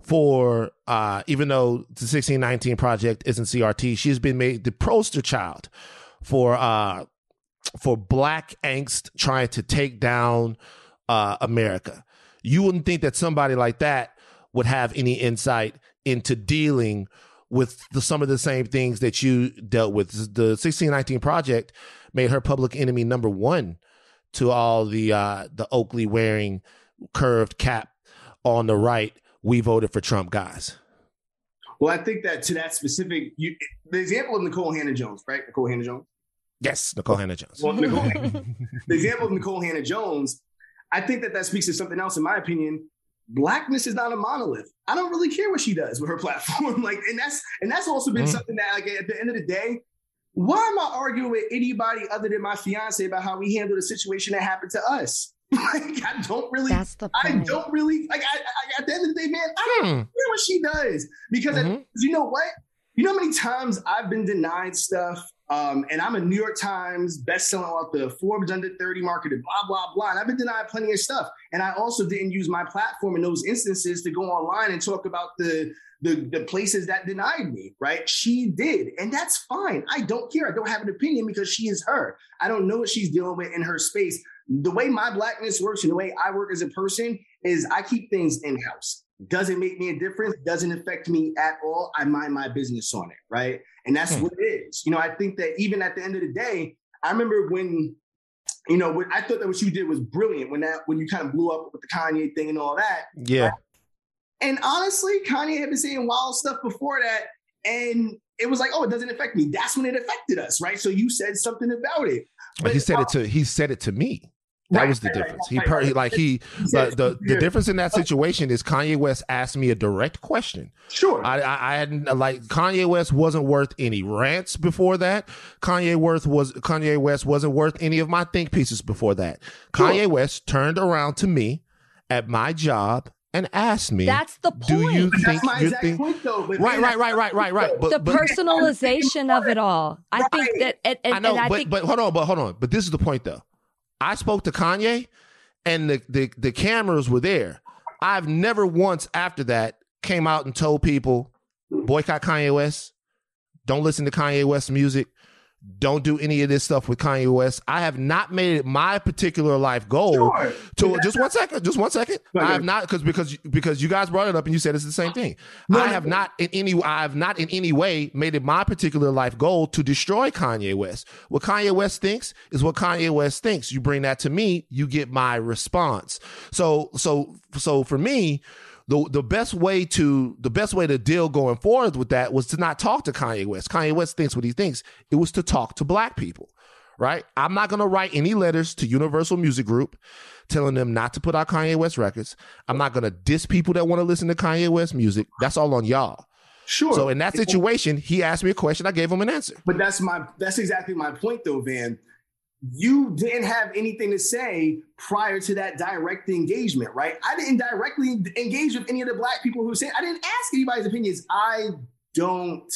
for, uh, even though the sixteen nineteen Project isn't C R T, she's been made the poster child for uh, for Black angst trying to take down uh, America. You wouldn't think that somebody like that would have any insight into dealing with the, some of the same things that you dealt with. The sixteen nineteen Project made her public enemy number one to all the uh, the Oakley wearing curved cap on the right, we voted for Trump guys. Well, I think that to that specific, you, the example of Nikole Hannah-Jones, right? Nikole Hannah-Jones? Yes, Nikole Hannah-Jones. Well, Nikole, the example of Nikole Hannah-Jones, I think that that speaks to something else, in my opinion. Blackness is not a monolith. I don't really care what she does with her platform. Like, and that's and that's also been mm-hmm. something that, like, at the end of the day, why am I arguing with anybody other than my fiance about how we handled a situation that happened to us? Like, I don't really, that's the I don't really, like, I, I, at the end of the day, man, I don't hmm. care what she does. Because mm-hmm. I, you know what? You know how many times I've been denied stuff, um, and I'm a New York Times bestselling author, Forbes under thirty marketer, blah, blah, blah. And I've been denied plenty of stuff. And I also didn't use my platform in those instances to go online and talk about the, the, the places that denied me, right? She did. And that's fine. I don't care. I don't have an opinion because she is her. I don't know what she's dealing with in her space. The way my Blackness works and the way I work as a person is I keep things in-house. Doesn't make me a difference. Doesn't affect me at all. I mind my business on it, right? And that's hmm. what it is. You know, I think that even at the end of the day, I remember when, you know, when I thought that what you did was brilliant when that when you kind of blew up with the Kanye thing and all that. Yeah. Right? And honestly, Kanye had been saying wild stuff before that, and it was like, oh, it doesn't affect me. That's when it affected us, right? So you said something about it. But, but he said uh, it to he said it to me. That right, was the right, difference. Right, he, per- right. he like he uh, the the difference in that situation is Kanye West asked me a direct question. Sure, I, I I hadn't like Kanye West wasn't worth any rants before that. Kanye West was Kanye West wasn't worth any of my think pieces before that. Sure. Kanye West turned around to me at my job and asked me. That's the point. Do you think that's my exact think- point, though. Right, right, right, right, right, right, right. But, the but, personalization but, of it all. I right. think that. And, and, I know, and I but think- but hold on, but hold on. But this is the point, though. I spoke to Kanye and the, the, the cameras were there. I've never once after that came out and told people, boycott Kanye West. Don't listen to Kanye West music. Don't do any of this stuff with Kanye West. I have not made it my particular life goal sure. to just one second, just one second. No, I have no. not because because because you guys brought it up and you said it's the same thing. No, I have no. not in any I have not in any way made it my particular life goal to destroy Kanye West. What Kanye West thinks is what Kanye West thinks. You bring that to me, you get my response. So so so for me, The the best way to the best way to deal going forward with that was to not talk to Kanye West. Kanye West thinks what he thinks. It was to talk to Black people, right? I'm not going to write any letters to Universal Music Group telling them not to put out Kanye West records. I'm not going to diss people that want to listen to Kanye West music. That's all on y'all. Sure. So in that situation, he asked me a question. I gave him an answer. But that's my that's exactly my point, though, Van. you didn't have anything to say prior to that direct engagement, right? I didn't directly engage with any of the Black people who said, I didn't ask anybody's opinions. I don't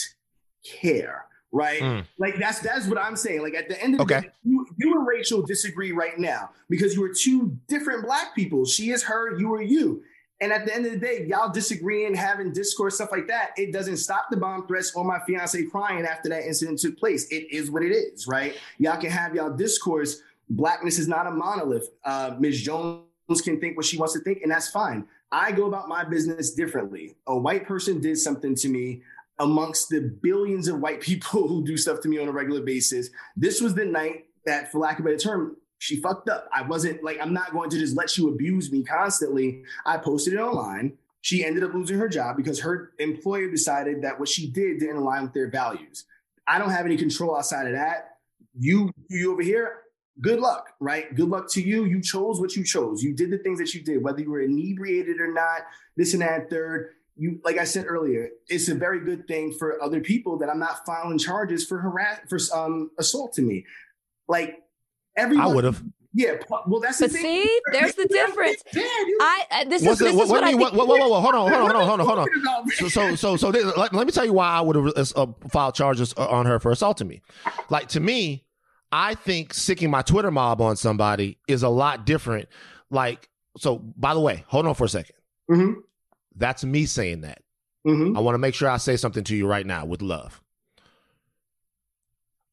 care, right? Mm. Like, that's that's what I'm saying. Like, at the end of okay. the day, you, you and Rachel disagree right now because you are two different Black people. She is her, you are you. And at the end of the day, y'all disagreeing, having discourse, stuff like that, it doesn't stop the bomb threats or my fiance crying after that incident took place. It is what it is, right? Y'all can have y'all discourse. Blackness is not a monolith. Uh, Miz Jones can think what she wants to think, and that's fine. I go about my business differently. A white person did something to me amongst the billions of white people who do stuff to me on a regular basis. This was the night that, for lack of a better term, she fucked up. I wasn't like, I'm not going to just let you abuse me constantly. I posted it online. She ended up losing her job because her employer decided that what she did didn't align with their values. I don't have any control outside of that. You, you over here, good luck, right? Good luck to you. You chose what you chose. You did the things that you did, whether you were inebriated or not, this and that, third. You, like I said earlier, it's a very good thing for other people that I'm not filing charges for harass for um, assault to me. Like, everyone, I would have. Yeah, well, that's the but thing. See, there's the difference. I this is this is what I think. Hold on, hold on, hold on, hold on, hold on. So, so, so, so, let, let me tell you why I would have uh, filed charges on her for assaulting me. Like, to me, I think sicking my Twitter mob on somebody is a lot different. Like, so. By the way, hold on for a second. Mm-hmm. That's me saying that. Mm-hmm. I want to make sure I say something to you right now with love.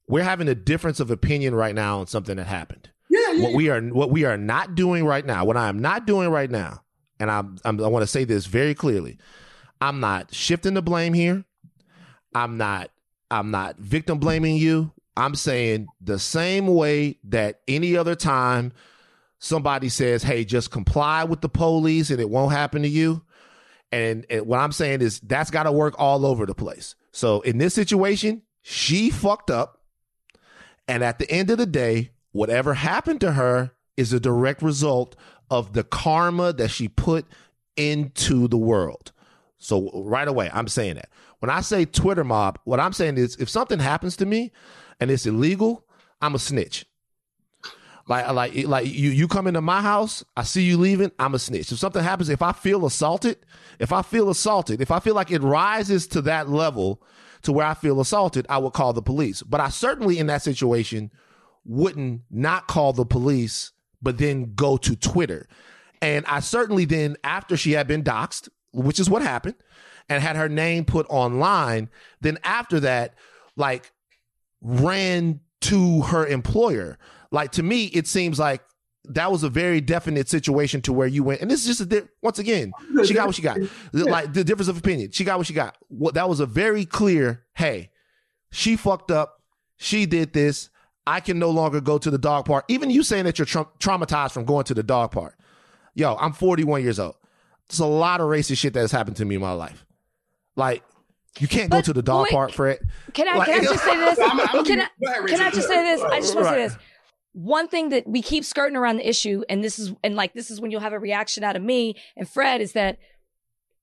We're having a difference of opinion right now on something that happened. Yeah, yeah, what we are, what we are not doing right now, what I am not doing right now, and I'm, I'm, I want to say this very clearly: I'm not shifting the blame here. I'm not, I'm not victim blaming you. I'm saying the same way that any other time somebody says, "Hey, just comply with the police, and it won't happen to you." And, and what I'm saying is that's got to work all over the place. So in this situation, she fucked up. And at the end of the day, whatever happened to her is a direct result of the karma that she put into the world. So right away, I'm saying that. When I say Twitter mob, what I'm saying is if something happens to me and it's illegal, I'm a snitch. Like, like, like you, you come into my house, I see you leaving, I'm a snitch. If something happens, if I feel assaulted, if I feel assaulted, if I feel like it rises to that level to where I feel assaulted, I would call the police. But I certainly in that situation wouldn't not call the police, but then go to Twitter. And I certainly then, after she had been doxxed, which is what happened, and had her name put online, then after that, like, ran to her employer. Like, to me, it seems like that was a very definite situation to where you went. And this is just, a di- once again, she got what she got. Like, the difference of opinion. She got what she got. Well, that was a very clear, hey, she fucked up. She did this. I can no longer go to the dog park. Even you saying that you're tra- traumatized from going to the dog park. Yo, I'm forty-one years old. There's a lot of racist shit that has happened to me in my life. Like, you can't but go to the dog wait, park, Fred. Can I, like, can I just say this? I'm, I'm, can, I, ahead, can I just say this? I just want right. to say this. One thing that we keep skirting around the issue, and this is, and like, this is when you'll have a reaction out of me and Fred, is that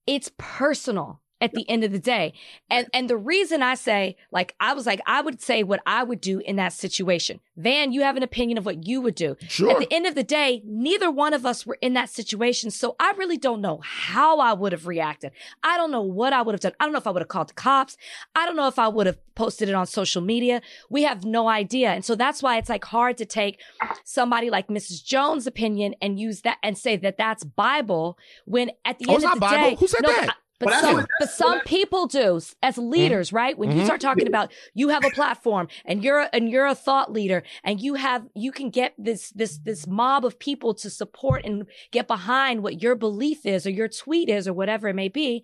it's personal at the end of the day. And, and the reason I say, like, I was like, I would say what I would do in that situation. Van, you have an opinion of what you would do. Sure. At the end of the day, neither one of us were in that situation. So I really don't know how I would have reacted. I don't know what I would have done. I don't know if I would have called the cops. I don't know if I would have posted it on social media. We have no idea. And so that's why it's like hard to take somebody like Missus Jones' opinion and use that and say that that's Bible when at the oh, end of the Bible. Day. Who said no, that? I, But, but, some, but some people do as leaders, mm-hmm. right? When mm-hmm. you start talking about you have a platform and you're a, and you're a thought leader and you have you can get this this this mob of people to support and get behind what your belief is or your tweet is or whatever it may be,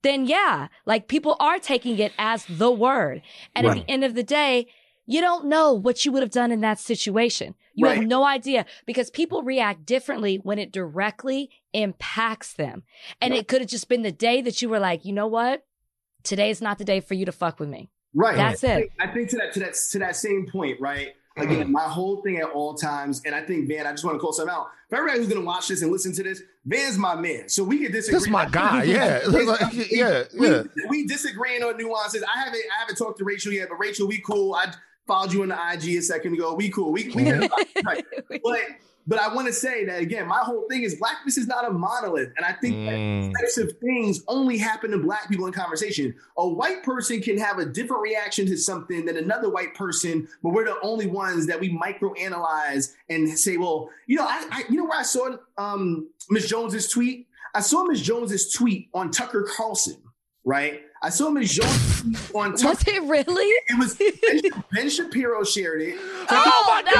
then yeah, like people are taking it as the word. And right. at the end of the day, you don't know what you would have done in that situation. You right. have no idea because people react differently when it directly impacts them. And right. it could have just been the day that you were like, you know what? Today is not the day for you to fuck with me. Right. That's I it. Think, I think to that, to that, to that same point, right? Again, my whole thing at all times, and I think, Van, I just want to call something out. For everybody who's going to watch this and listen to this, Van's my man. So we can disagree. That's my guy, yeah. like, yeah, yeah. We, we disagreeing on nuances. I haven't I haven't talked to Rachel yet, but Rachel, we cool. I followed you on the I G a second ago. We cool. We, we yeah. right. But but I want to say that again. My whole thing is blackness is not a monolith, and I think mm. that types of things only happen to black people in conversation. A white person can have a different reaction to something than another white person, but we're the only ones that we microanalyze and say, well, you know, I, I you know where I saw um, Miz Jones's tweet. I saw Miz Jones's tweet on Tucker Carlson. Right, I saw Miz Jones tweet on Tucker. Was it really? It was Ben, Ben Shapiro shared it. Tucker, oh my no!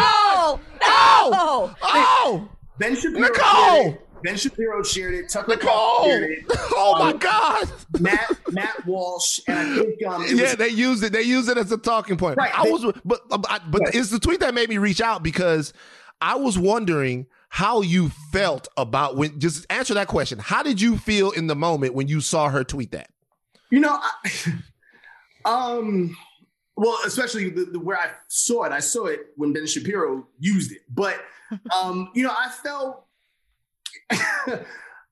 God! No! No! Oh! Ben Shapiro. Nikole! Shared it. Ben Shapiro shared it. Tucker Carlson shared it. Oh my um, God! Matt Matt Walsh and I think um it yeah was, they used it. They used it as a talking point. Right. I they, was but I, but right. It's the tweet that made me reach out because I was wondering how you felt about when. Just answer that question. How did you feel in the moment when you saw her tweet that? You know, I, um, well, especially the, the, where I saw it, I saw it when Ben Shapiro used it. But, um, you know, I felt,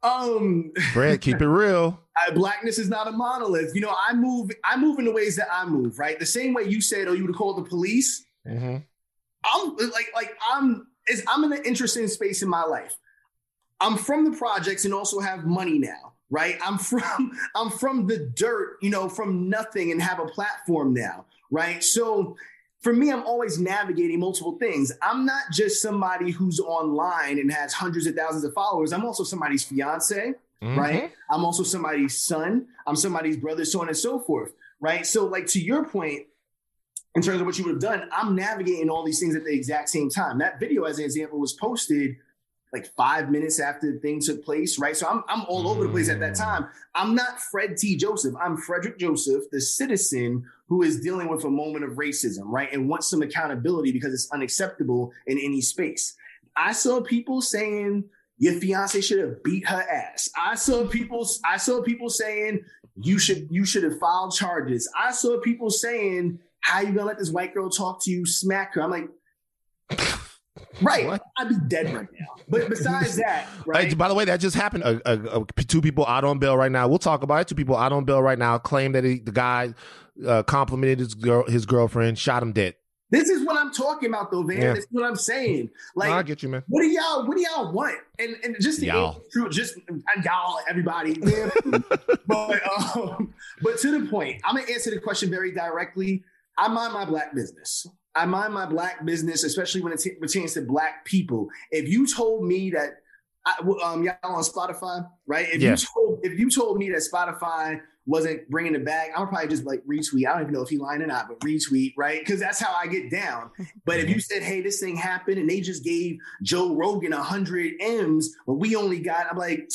um, Brad, keep it real. I, blackness is not a monolith. You know, I move, I move in the ways that I move, right? The same way you said, oh, you would call the police. Mm-hmm. I'm like, like I'm, it's, I'm in an interesting space in my life. I'm from the projects and also have money now. Right, I'm from I'm from the dirt, you know, from nothing, and have a platform now. Right, so for me, I'm always navigating multiple things. I'm not just somebody who's online and has hundreds of thousands of followers. I'm also somebody's fiance, mm-hmm. right? I'm also somebody's son. I'm somebody's brother, so on and so forth. Right, so like to your point, in terms of what you would have done, I'm navigating all these things at the exact same time. That video, as an example, was posted like five minutes after the thing took place, right? So I'm I'm all over the place at that time. I'm not Fred T. Joseph. I'm Frederick Joseph, the citizen who is dealing with a moment of racism, right? And wants some accountability because it's unacceptable in any space. I saw people saying, your fiance should have beat her ass. I saw people, I saw people saying, you should, you should have filed charges. I saw people saying, how you gonna let this white girl talk to you, smack her? I'm like, right, what? I'd be dead right now. But besides that, right? Hey, by the way, that just happened. Uh, uh, uh, two people out on bail right now. We'll talk about it. Two people out on bail right now claim that he, the guy uh, complimented his girl, his girlfriend, shot him dead. This is what I'm talking about, though, man. Yeah. This is what I'm saying. Like, no, I get you, man. What do y'all? What do y'all want? And and just the y'all, answer, just y'all, everybody. Man. but um, but to the point, I'm gonna answer the question very directly. I mind my black business. I mind my black business, especially when it t- pertains to black people. If you told me that, I, um, y'all on Spotify, right? If yes. you told if you told me that Spotify wasn't bringing it back, I would probably just like retweet. I don't even know if he lying or not, but retweet, right? Because that's how I get down. But if you said, hey, this thing happened and they just gave Joe Rogan one hundred M's, but we only got, I'm like,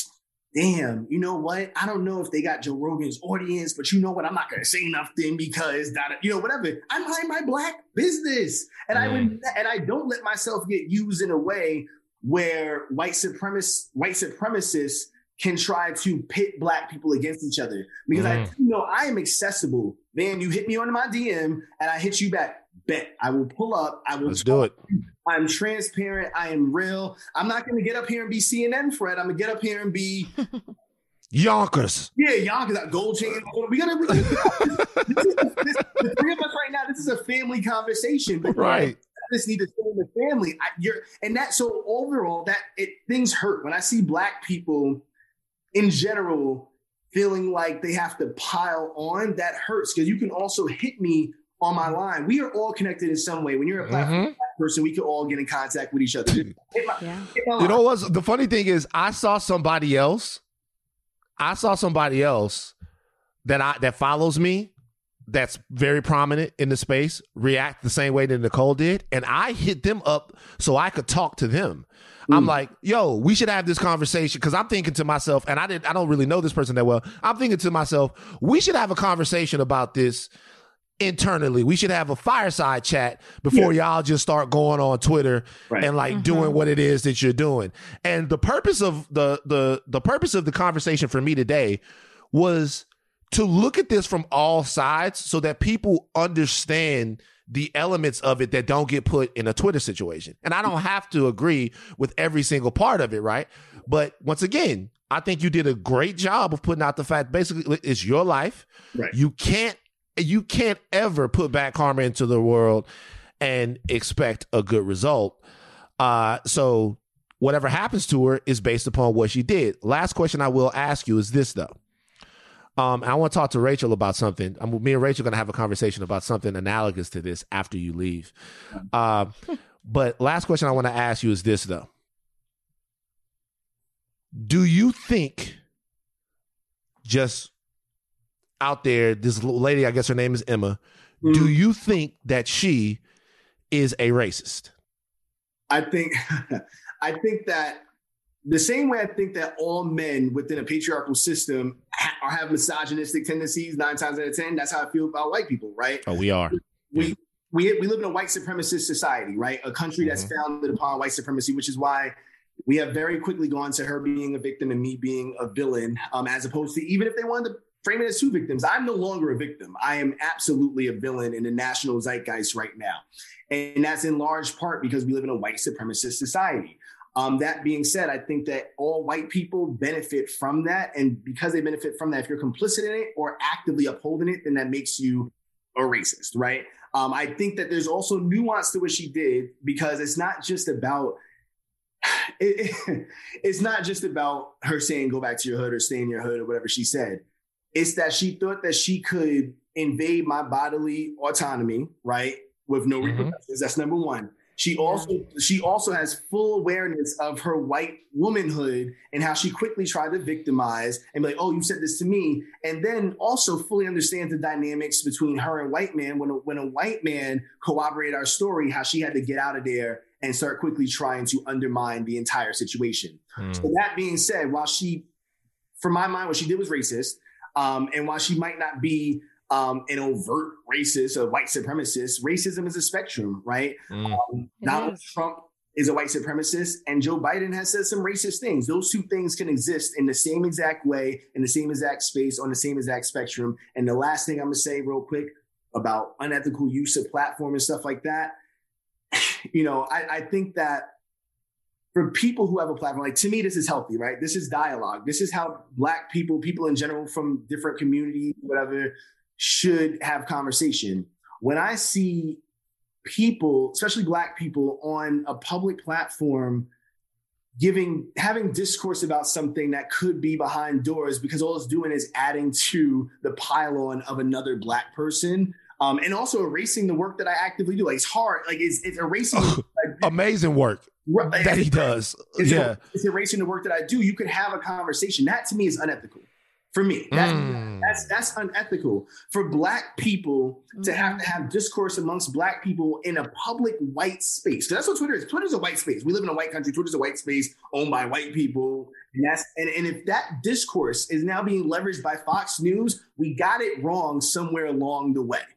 damn, you know what? I don't know if they got Joe Rogan's audience, but you know what? I'm not going to say nothing because, that, you know, whatever. I mind my black business. And mm. I would, and I don't let myself get used in a way where white supremacists, white supremacists can try to pit black people against each other. Because mm. I do know I am accessible. Man, you hit me on my D M and I hit you back. Bet. I will pull up. I will Let's do it. I'm transparent. I am real. I'm not going to get up here and be C N N, Fred. I'm going to get up here and be Yonkers. Yeah, Yonkers. Gold chain. We got to. The three of us right now. This is a family conversation, but right? I just need to stay in the family. I, you're, and that. So overall, that it things hurt when I see black people in general feeling like they have to pile on. That hurts because you can also hit me on my line. We are all connected in some way. When you're a black mm-hmm. person, we can all get in contact with each other. Hit my, yeah. hit my you know what's the funny thing is I saw somebody else. I saw somebody else that I that follows me that's very prominent in the space react the same way that Nikole did. And I hit them up so I could talk to them. Mm. I'm like, yo, we should have this conversation because I'm thinking to myself, and I didn't I don't really know this person that well. I'm thinking to myself, we should have a conversation about this. Internally, we should have a fireside chat before yeah. y'all just start going on Twitter right. and like mm-hmm. doing what it is that you're doing. And the purpose of the the the purpose of the conversation for me today was to look at this from all sides so that people understand the elements of it that don't get put in a Twitter situation. And I don't have to agree with every single part of it, right? But once again, I think you did a great job of putting out the fact basically it's your life. Right. You can't you can't ever put bad karma into the world and expect a good result. Uh, so whatever happens to her is based upon what she did. Last question I will ask you is this, though. Um, I want to talk to Rachel about something. I'm, me and Rachel are going to have a conversation about something analogous to this after you leave. Uh, but last question I want to ask you is this, though. Do you think just out there, this lady, I guess her name is Emma, mm-hmm. do you think that she is a racist? I think, I think that the same way I think that all men within a patriarchal system are have misogynistic tendencies nine times out of ten. That's how I feel about white people, right? Oh, we are. We we we live in a white supremacist society, right? A country mm-hmm. that's founded upon white supremacy, which is why we have very quickly gone to her being a victim and me being a villain, um, as opposed to even if they wanted to frame it as two victims. I'm no longer a victim. I am absolutely a villain in the national zeitgeist right now. And that's in large part because we live in a white supremacist society. Um, that being said, I think that all white people benefit from that. And because they benefit from that, if you're complicit in it or actively upholding it, then that makes you a racist, right? Um, I think that there's also nuance to what she did, because it's not just about it, it, it's not just about her saying, go back to your hood or stay in your hood or whatever she said. It's that she thought that she could invade my bodily autonomy, right? With no mm-hmm. repercussions. That's number one. She also she also has full awareness of her white womanhood and how she quickly tried to victimize and be like, oh, you said this to me. And then also fully understands the dynamics between her and white man. When a, when a white man corroborated our story, how she had to get out of there and start quickly trying to undermine the entire situation. Mm. So that being said, while she, from my mind, what she did was racist, um, and while she might not be Um, an overt racist or white supremacist, racism is a spectrum, right? Mm. Um, Donald is. Trump is a white supremacist, and Joe Biden has said some racist things. Those two things can exist in the same exact way, in the same exact space, on the same exact spectrum. And the last thing I'm going to say real quick about unethical use of platform and stuff like that, you know, I, I think that for people who have a platform, like, to me, this is healthy, right? This is dialogue. This is how Black people, people in general from different communities, whatever, should have conversation. When I see people, especially Black people, on a public platform giving having discourse about something that could be behind doors, because all it's doing is adding to the pylon of another Black person, um, and also erasing the work that I actively do. Like, it's hard. Like it's, it's erasing oh, like, amazing work right, that he does. It's, yeah, it's erasing the work that I do. You could have a conversation. That to me is unethical. For me, that's, mm. that's that's unethical. For Black people to have to have discourse amongst Black people in a public white space. That's what Twitter is. Twitter's a white space. We live in a white country. Twitter's a white space owned by white people. And that's and, and if that discourse is now being leveraged by Fox News, we got it wrong somewhere along the way.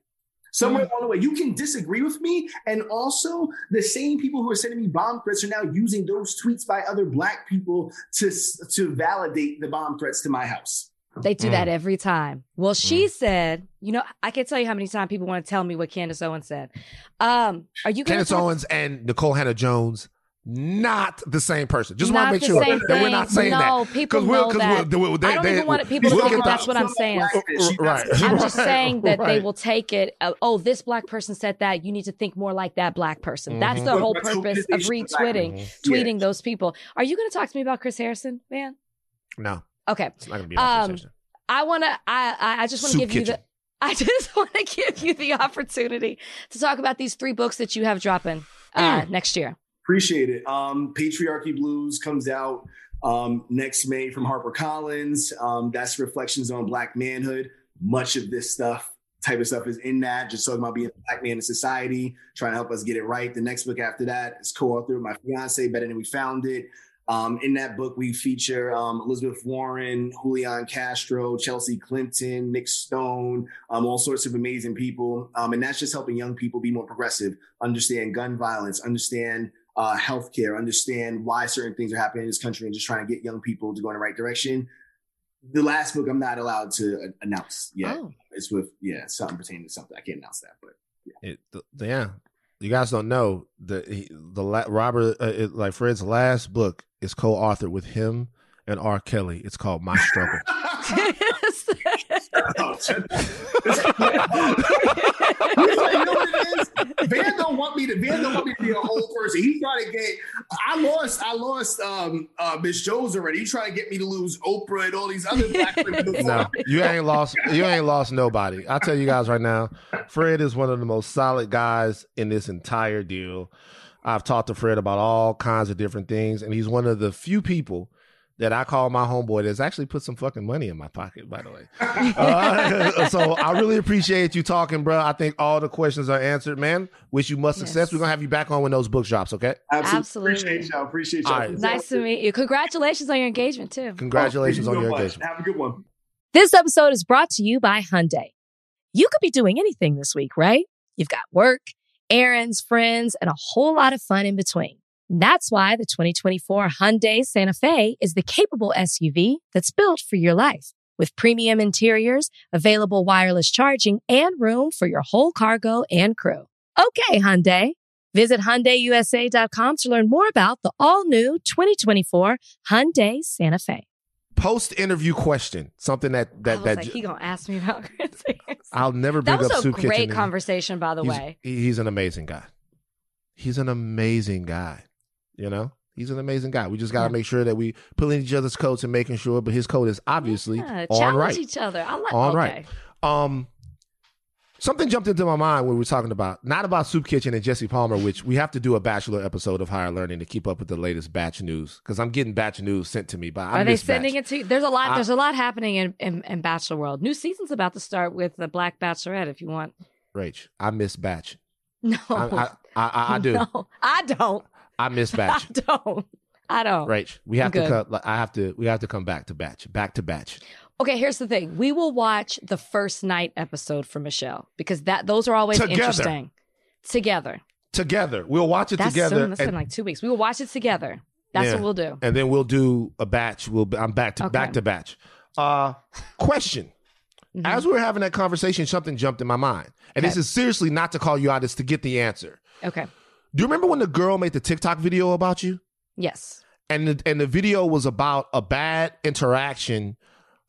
Somewhere along the way, you can disagree with me. And also, the same people who are sending me bomb threats are now using those tweets by other Black people to to validate the bomb threats to my house. They do mm. that every time. Well, she mm. said, you know, I can't tell you how many times people want to tell me what Candace Owens said. Um, are you Candace talk- Owens and Nikole Hannah-Jones, not the same person. Just want to make sure that thing. We're not saying no, that. No, people know that. We're, they, I don't they, even want people to think that that's what I'm saying. Right. I'm just saying that right. they will take it, uh, oh, this Black person said that. You need to think more like that Black person. Mm-hmm. That's the whole purpose of retweeting, mm-hmm. tweeting yes. those people. Are you going to talk to me about Chris Harrison, man? No. Okay. It's not gonna be um, I want to. I I just want to give kitchen. you the. I just want to give you the opportunity to talk about these three books that you have dropping uh, mm. next year. Appreciate it. Um, Patriarchy Blues comes out um, next May from HarperCollins. Um, that's reflections on Black manhood. Much of this stuff, type of stuff, is in that. Just talking about being a Black man in society, trying to help us get it right. The next book after that is co-authored with my fiance, Better Than We Found It. Um, in that book, we feature um, Elizabeth Warren, Julian Castro, Chelsea Clinton, Nick Stone, um, all sorts of amazing people. Um, and that's just helping young people be more progressive, understand gun violence, understand uh, healthcare, understand why certain things are happening in this country, and just trying to get young people to go in the right direction. The last book I'm not allowed to announce yet. Oh. It's with, yeah, something pertaining to something. I can't announce that, but yeah. It, th- yeah. You guys don't know the he, the la- Robert uh, it, like Fred's last book is co-authored with him and R. Kelly. It's called My Struggle. Oh, you know, you know what it is? Van don't want me to. Van don't want me to be a whole person. He tried to get. I lost. I lost. Um, uh, Miss Jones already. He tried to get me to lose Oprah and all these other black people. No, you ain't lost. You ain't lost nobody. I'll tell you guys right now. Fred is one of the most solid guys in this entire deal. I've talked to Fred about all kinds of different things, and he's one of the few people that I call my homeboy that's actually put some fucking money in my pocket, by the way. Uh, so I really appreciate you talking, bro. I think all the questions are answered, man. Wish you much yes. success. We're going to have you back on when those book drops, okay? Absolutely. Absolutely. Appreciate y'all. Appreciate y'all. All right. Nice to meet you. Congratulations on your engagement, too. Congratulations oh, on your much. engagement. Have a good one. This episode is brought to you by Hyundai. You could be doing anything this week, right? You've got work, errands, friends, and a whole lot of fun in between. That's why the twenty twenty-four Hyundai Santa Fe is the capable S U V that's built for your life. With premium interiors, available wireless charging, and room for your whole cargo and crew. Okay, Hyundai. Visit Hyundai U S A dot com to learn more about the all-new twenty twenty-four Hyundai Santa Fe. Post-interview question, something that... that I was that, like, he gonna ask me about Grant Sanders. I'll never bring up Soup Kitchen. That was a great conversation, by the he's, way. He's an amazing guy. He's an amazing guy. You know, he's an amazing guy. We just got to yeah. make sure that we pulling each other's coats and making sure. But his coat is obviously yeah, on right. Challenge each other. I like on okay. right. Um, something jumped into my mind when we were talking about not about Soup Kitchen and Jesse Palmer, which we have to do a Bachelor episode of Higher Learning to keep up with the latest batch news because I'm getting batch news sent to me. By are I they sending batch. it to you? There's a lot. I, there's a lot happening in, in in Bachelor world. New season's about to start with the Black Bachelorette. If you want, Rach, I miss batch. No, I I, I, I, I do. No, I don't. I miss batch. I don't. I don't. Rach, we have to come, I have to. We have to come back to batch. Back to batch. Okay, here's the thing. We will watch the first night episode for Michelle because that those are always together. interesting. Together. Together. We'll watch it that's together. Soon. That's and, in like two weeks. We will watch it together. That's yeah. what we'll do. And then we'll do a batch. We'll. I'm back to okay. back to batch. Uh, question. Mm-hmm. As we were having that conversation, something jumped in my mind, and okay. this is seriously not to call you out. It's to get the answer. Okay. Do you remember when the girl made the TikTok video about you? Yes. And the, and the video was about a bad interaction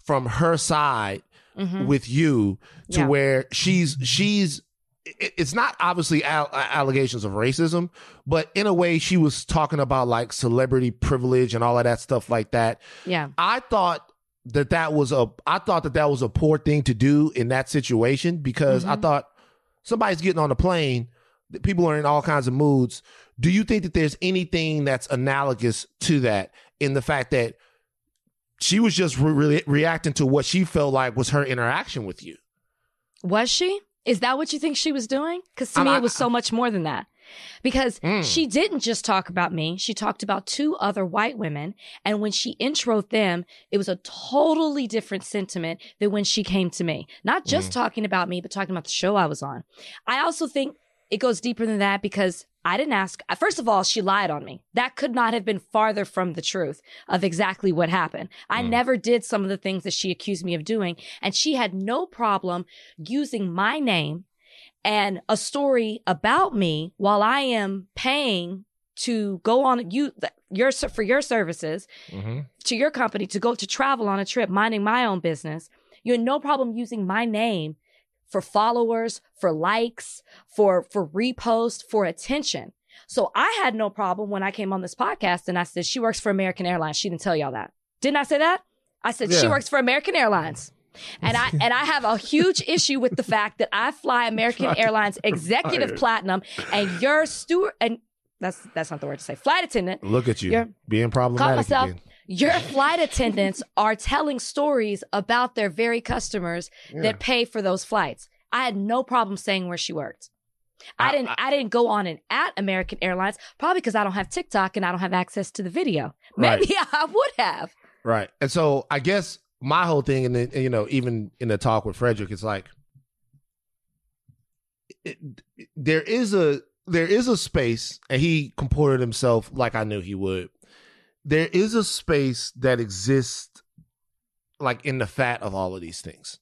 from her side mm-hmm. with you to yeah. where she's she's it's not obviously all, allegations of racism, but in a way she was talking about like celebrity privilege and all of that stuff like that. Yeah. I thought that that was a I thought that that was a poor thing to do in that situation because mm-hmm. I thought somebody's getting on a plane. People are in all kinds of moods. Do you think that there's anything that's analogous to that in the fact that she was just re- re- reacting to what she felt like was her interaction with you? Was she? Is that what you think she was doing? Because to I'm, me, it was I, so much more than that. Because mm. she didn't just talk about me. She talked about two other white women. And when she introed them, it was a totally different sentiment than when she came to me. Not just mm. talking about me, but talking about the show I was on. I also think it goes deeper than that because I didn't ask. First of all, she lied on me. That could not have been farther from the truth of exactly what happened. I mm. never did some of the things that she accused me of doing. And she had no problem using my name and a story about me while I am paying to go on you your for your services mm-hmm. to your company to go to travel on a trip, minding my own business. You had no problem using my name for followers, for likes, for for reposts, for attention. So I had no problem when I came on this podcast and I said, she works for American Airlines. She didn't tell y'all that. Didn't I say that? I said, yeah. she works for American Airlines. And I and I have a huge issue with the fact that I fly American Airlines Executive fired. Platinum and your steward, and that's that's not the word to say, flight attendant. Look at you, being problematic myself, again. Your flight attendants are telling stories about their very customers yeah. that pay for those flights. I had no problem saying where she worked. I, I didn't I, I didn't go on and at American Airlines, probably because I don't have TikTok and I don't have access to the video. Maybe right. I would have. Right. And so I guess my whole thing, and you know, even in the talk with Frederick, it's like it, it, there is a there is a space, and he comported himself like I knew he would. There is a space that exists like in the fat of all of these things.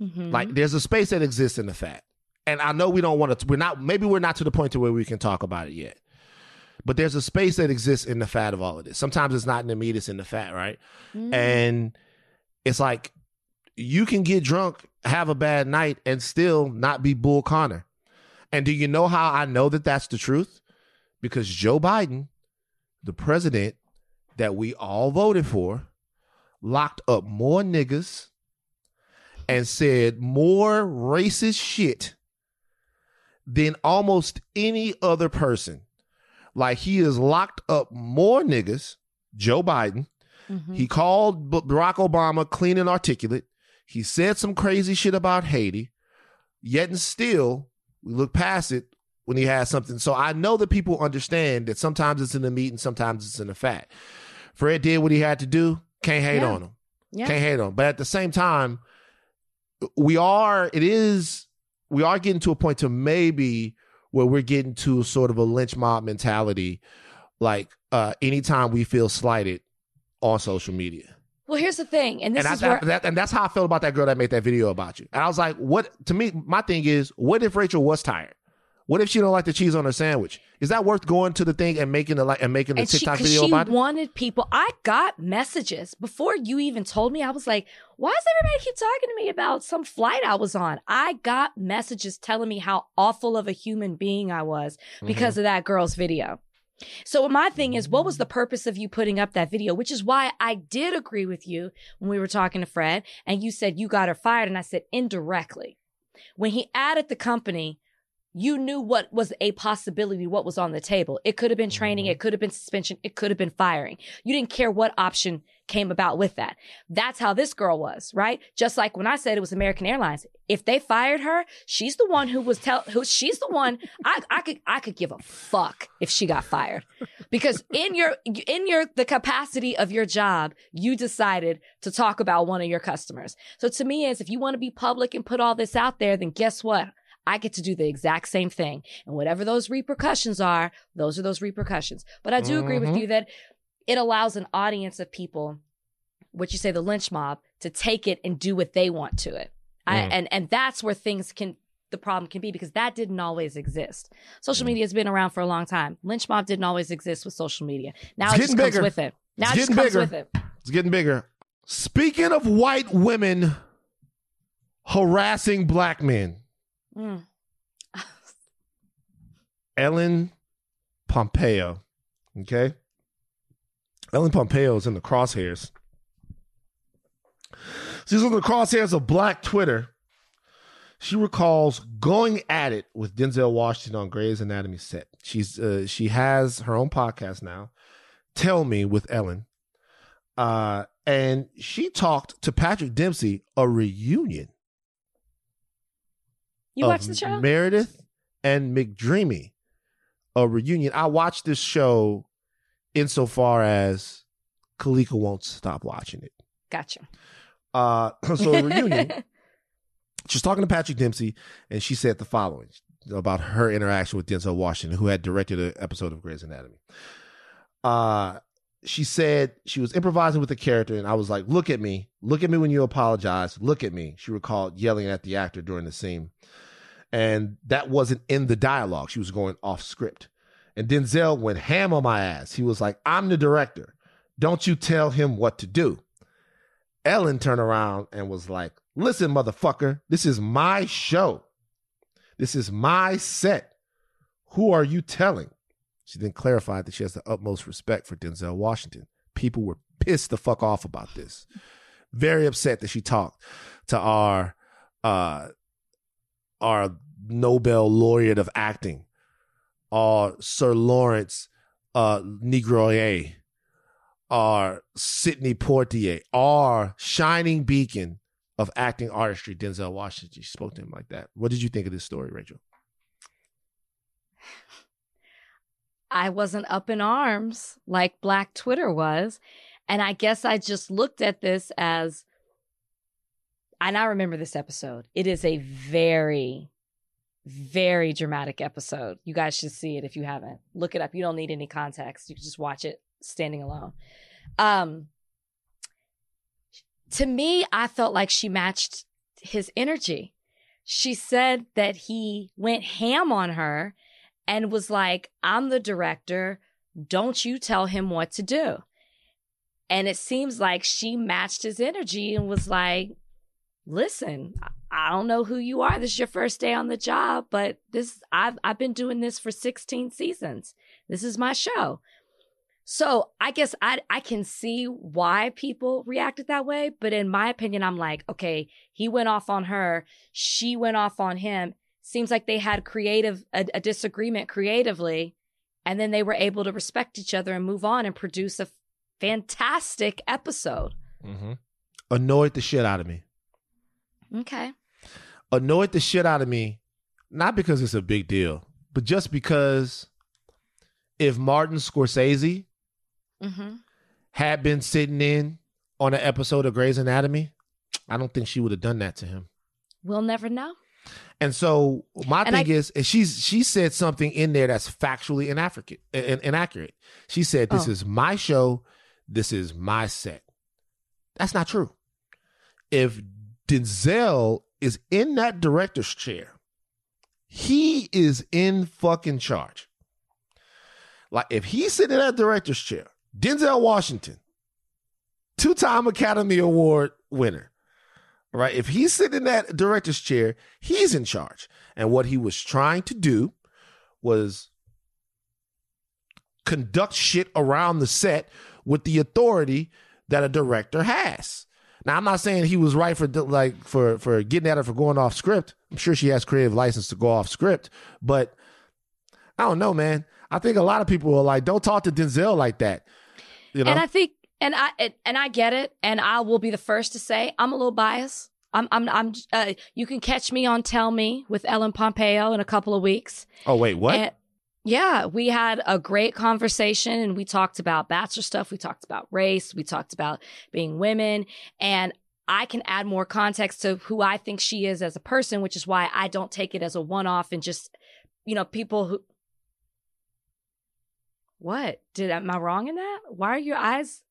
Mm-hmm. Like there's a space that exists in the fat. And I know we don't want to, we're not, maybe we're not to the point to where we can talk about it yet, but there's a space that exists in the fat of all of this. Sometimes it's not in the meat, it's in the fat. Right. Mm. And it's like, you can get drunk, have a bad night, and still not be Bull Connor. And do you know how I know that that's the truth? Because Joe Biden, the president that we all voted for, locked up more niggas and said more racist shit than almost any other person. Like, he has locked up more niggas, Joe Biden. Mm-hmm. He called Barack Obama clean and articulate. He said some crazy shit about Haiti. Yet and still, we look past it when he has something. So I know that people understand that sometimes it's in the meat and sometimes it's in the fat. Fred did what he had to do. Can't hate yeah. on him. Yeah. Can't hate on him. But at the same time, we are, it is, we are getting to a point to maybe where we're getting to sort of a lynch mob mentality. Like, uh, anytime we feel slighted on social media. Well, here's the thing. And this and is I, where- I, that, and that's how I felt about that girl that made that video about you. And I was like, what, to me, my thing is, what if Rachel was tired? What if she don't like the cheese on her sandwich? Is that worth going to the thing and making the like and making the and TikTok she, video she about it? She wanted people. I got messages before you even told me. I was like, why does everybody keep talking to me about some flight I was on? I got messages telling me how awful of a human being I was because mm-hmm. of that girl's video. So my thing is, what was the purpose of you putting up that video? Which is why I did agree with you when we were talking to Fred and you said you got her fired. And I said indirectly, when he added the company, you knew what was a possibility, what was on the table. It could have been training. It could have been suspension. It could have been firing. You didn't care what option came about with that. That's how this girl was, right? Just like when I said it was American Airlines. If they fired her, she's the one who was tell who she's the one I, I could I could give a fuck if she got fired. Because in your in your the capacity of your job, you decided to talk about one of your customers. So to me is, if you want to be public and put all this out there, then guess what? I get to do the exact same thing. And whatever those repercussions are, those are those repercussions. But I do mm-hmm. agree with you that it allows an audience of people, what you say, the lynch mob, to take it and do what they want to it. Mm. I, and, and that's where things can, the problem can be, because that didn't always exist. Social mm. media has been around for a long time. Lynch mob didn't always exist with social media. Now it's it just bigger. comes with it. Now it's it just comes bigger. with it. It's getting bigger. Speaking of white women harassing black men, mm. Ellen Pompeo, okay? Ellen Pompeo is in the crosshairs. She's in the crosshairs of Black Twitter. She recalls going at it with Denzel Washington on Grey's Anatomy set. She's uh, she has her own podcast now, Tell Me with Ellen. Uh, and she talked to Patrick Dempsey, a reunion. You watch the show? Meredith and McDreamy, a reunion. I watched this show insofar as Kalika won't stop watching it. Gotcha. Uh, so a reunion. She's talking to Patrick Dempsey, and she said the following about her interaction with Denzel Washington, who had directed an episode of Grey's Anatomy. Uh, she said she was improvising with the character, and I was like, look at me. Look at me when you apologize. Look at me. She recalled yelling at the actor during the scene. And that wasn't in the dialogue. She was going off script. And Denzel went ham on my ass. He was like, I'm the director. Don't you tell him what to do. Ellen turned around and was like, listen, motherfucker, this is my show. This is my set. Who are you telling? She then clarified that she has the utmost respect for Denzel Washington. People were pissed the fuck off about this. Very upset that she talked to our, uh, our Nobel laureate of acting, our Sir Lawrence uh, Negroyer, our Sidney Poitier, our shining beacon of acting artistry, Denzel Washington. She spoke to him like that. What did you think of this story, Rachel? I wasn't up in arms like Black Twitter was. And I guess I just looked at this as, and I remember this episode. It is a very, very dramatic episode. You guys should see it if you haven't. Look it up. You don't need any context. You can just watch it standing alone. Um, to me, I felt like she matched his energy. She said that he went ham on her and was like, I'm the director. Don't you tell him what to do. And it seems like she matched his energy and was like, listen, I don't know who you are. This is your first day on the job, but this I've I've been doing this for sixteen seasons. This is my show. So I guess I I can see why people reacted that way. But in my opinion, I'm like, okay, he went off on her. She went off on him. Seems like they had creative a, a disagreement creatively. And then they were able to respect each other and move on and produce a fantastic episode. Mm-hmm. Annoyed the shit out of me. Okay. Annoyed the shit out of me, not because it's a big deal, but just because if Martin Scorsese mm-hmm. had been sitting in on an episode of Grey's Anatomy, I don't think she would have done that to him. We'll never know. And so my and thing I, is, she's she said something in there that's factually inaccurate. inaccurate. She said, this oh. is my show. This is my set. That's not true. If Denzel is in that director's chair, he is in fucking charge. Like, if he's sitting in that director's chair, Denzel Washington, two-time Academy Award winner, right? If he's sitting in that director's chair, he's in charge. And what he was trying to do was conduct shit around the set with the authority that a director has. Now, I'm not saying he was right for like for, for getting at her for going off script. I'm sure she has creative license to go off script, but I don't know, man. I think a lot of people are like, don't talk to Denzel like that. You know? And I think, and I and I get it, and I will be the first to say I'm a little biased. I'm I'm I'm. Uh, you can catch me on Tell Me with Ellen Pompeo in a couple of weeks. Oh wait, what? And, yeah, we had a great conversation and we talked about Bachelor stuff. We talked about race. We talked about being women. And I can add more context to who I think she is as a person, which is why I don't take it as a one-off and just, you know, people who. What? Did am I wrong in that? Why are your eyes?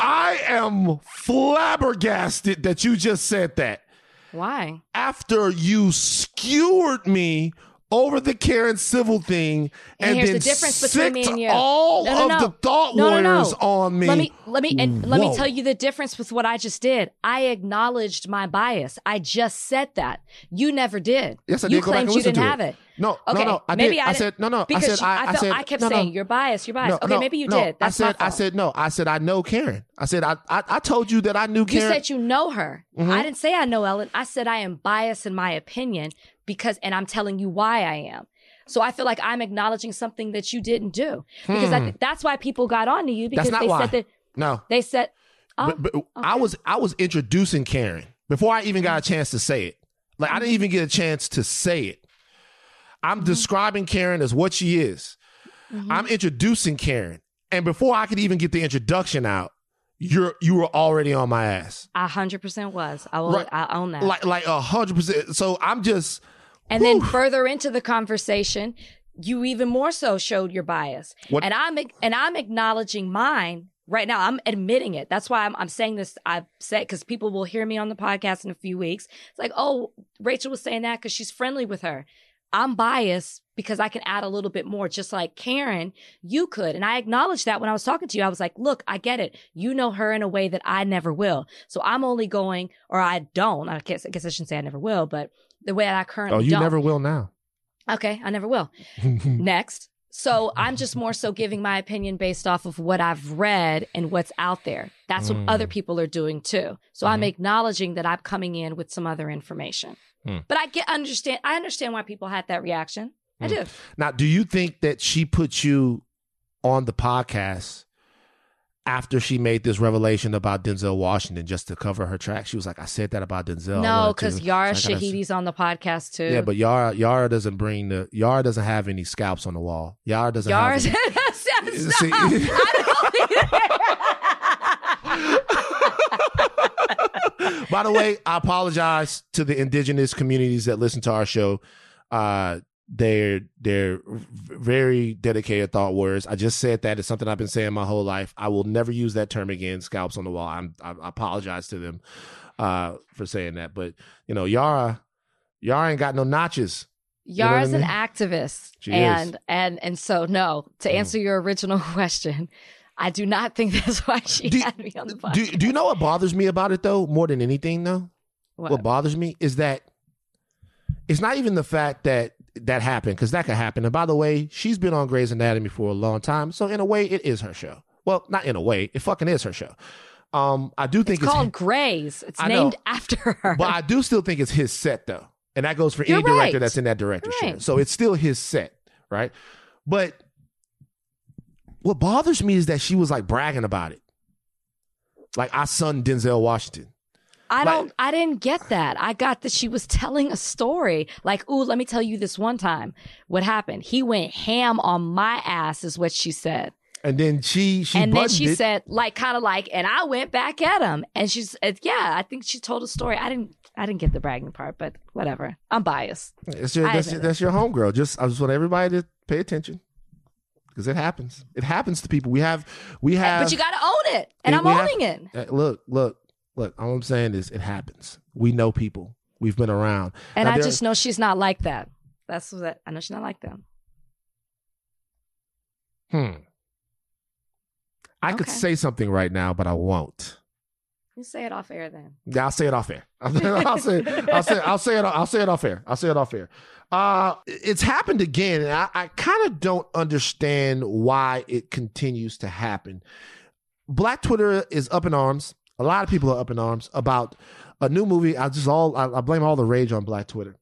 I am flabbergasted that you just said that. Why? After you skewered me over the Karen Civil thing, and, and here's then the difference between me and you. all no, no, no. of the thought no, no, warriors no. on me. Let me let me and Whoa. let me tell you the difference with what I just did. I acknowledged my bias. I just said that. You never did. Yes, I did. You claimed you didn't have it. it. No, okay, no, no. I maybe did. I, I said no, no. Because I said she, I, I, felt, I, said, I kept no, saying no. you're biased. You're biased. No, okay, no, maybe you no. did. That's I said I said no. I said I know Karen. I said I I, I told you that I knew Karen. You said you know her. Mm-hmm. I didn't say I know Ellen. I said I am biased in my opinion. Because, and I'm telling you why I am. So I feel like I'm acknowledging something that you didn't do. Because hmm. I th- that's why people got on to you. Because that's not they why. said that. No. They said. Oh, but, but okay. I was I was introducing Karen before I even got a chance to say it. Like, I didn't even get a chance to say it. I'm mm-hmm. describing Karen as what she is. Mm-hmm. I'm introducing Karen. And before I could even get the introduction out, You're you were already on my ass. A hundred percent was. I will. Right. I own that. Like like a hundred percent. So I'm just. And whew. then further into the conversation, you even more so showed your bias. What? And I'm and I'm acknowledging mine right now. I'm admitting it. That's why I'm I'm saying this. I've said because people will hear me on the podcast in a few weeks. It's like, oh, Rachel was saying that because she's friendly with her. I'm biased because I can add a little bit more, just like Karen, you could. And I acknowledged that when I was talking to you. I was like, look, I get it. You know her in a way that I never will. So I'm only going, or I don't. I guess I, guess I shouldn't say I never will, but the way that I currently don't. Oh, you don't. Never will now. Okay, I never will. Next. So I'm just more so giving my opinion based off of what I've read and what's out there. That's mm. what other people are doing too. So mm-hmm. I'm acknowledging that I'm coming in with some other information. Mm. But I get understand. I understand why people had that reaction. Mm. I do. Now, do you think that she put you on the podcast after she made this revelation about Denzel Washington just to cover her tracks? She was like, "I said that about Denzel." No, because Yara so Shahidi's on the podcast too. Yeah, but Yara Yara doesn't bring the Yara doesn't have any scalps on the wall. Yara doesn't. Yara have any, see, I don't By the way, I apologize to the indigenous communities that listen to our show. Uh, they're they're very dedicated thought warriors. I just said that. It's something I've been saying my whole life. I will never use that term again, scalps on the wall. I'm, I apologize to them uh, for saying that. But, you know, Yara, Yara ain't got no notches. Yara's you know what I mean? An activist. She and, is. And, and so, no, to answer mm. your original question, I do not think that's why she do, had me on the podcast. Do, do you know what bothers me about it, though, more than anything, though? What, what bothers me is that it's not even the fact that that happened, because that could happen. And by the way, she's been on Grey's Anatomy for a long time. So in a way, it is her show. Well, not in a way. It fucking is her show. Um, I do think it's, it's called Grey's. It's I named know, after her. But I do still think it's his set, though. And that goes for You're any right. director that's in that director's right. show. So it's still his set, right? But what bothers me is that she was like bragging about it. Like, I son Denzel Washington. I don't, like, I didn't get that. I got that she was telling a story. Like, ooh, let me tell you this one time what happened. He went ham on my ass is what she said. And then she, she, and then she it. said, like, kind of like, and I went back at him. And she's, uh, yeah, I think she told a story. I didn't, I didn't get the bragging part, but whatever. I'm biased. It's your, that's your, that's your homegirl. Just, I just want everybody to pay attention because it happens. It happens to people. We have, we have, but you got to own it. And I'm owning have, it. Uh, look, look, look. All I'm saying is, it happens. We know people. We've been around. And now, I just know she's not like that. That's what I know. She's not like that. Hmm. I okay. could say something right now, but I won't. You say it off air then. Yeah, I'll say it off air. I'll say, I'll say, I'll say it. I'll say it off air. I'll say it off air. Uh, it's happened again, and I, I kind of don't understand why it continues to happen. Black Twitter is up in arms. A lot of people are up in arms about a new movie. I just all I, I blame all the rage on Black Twitter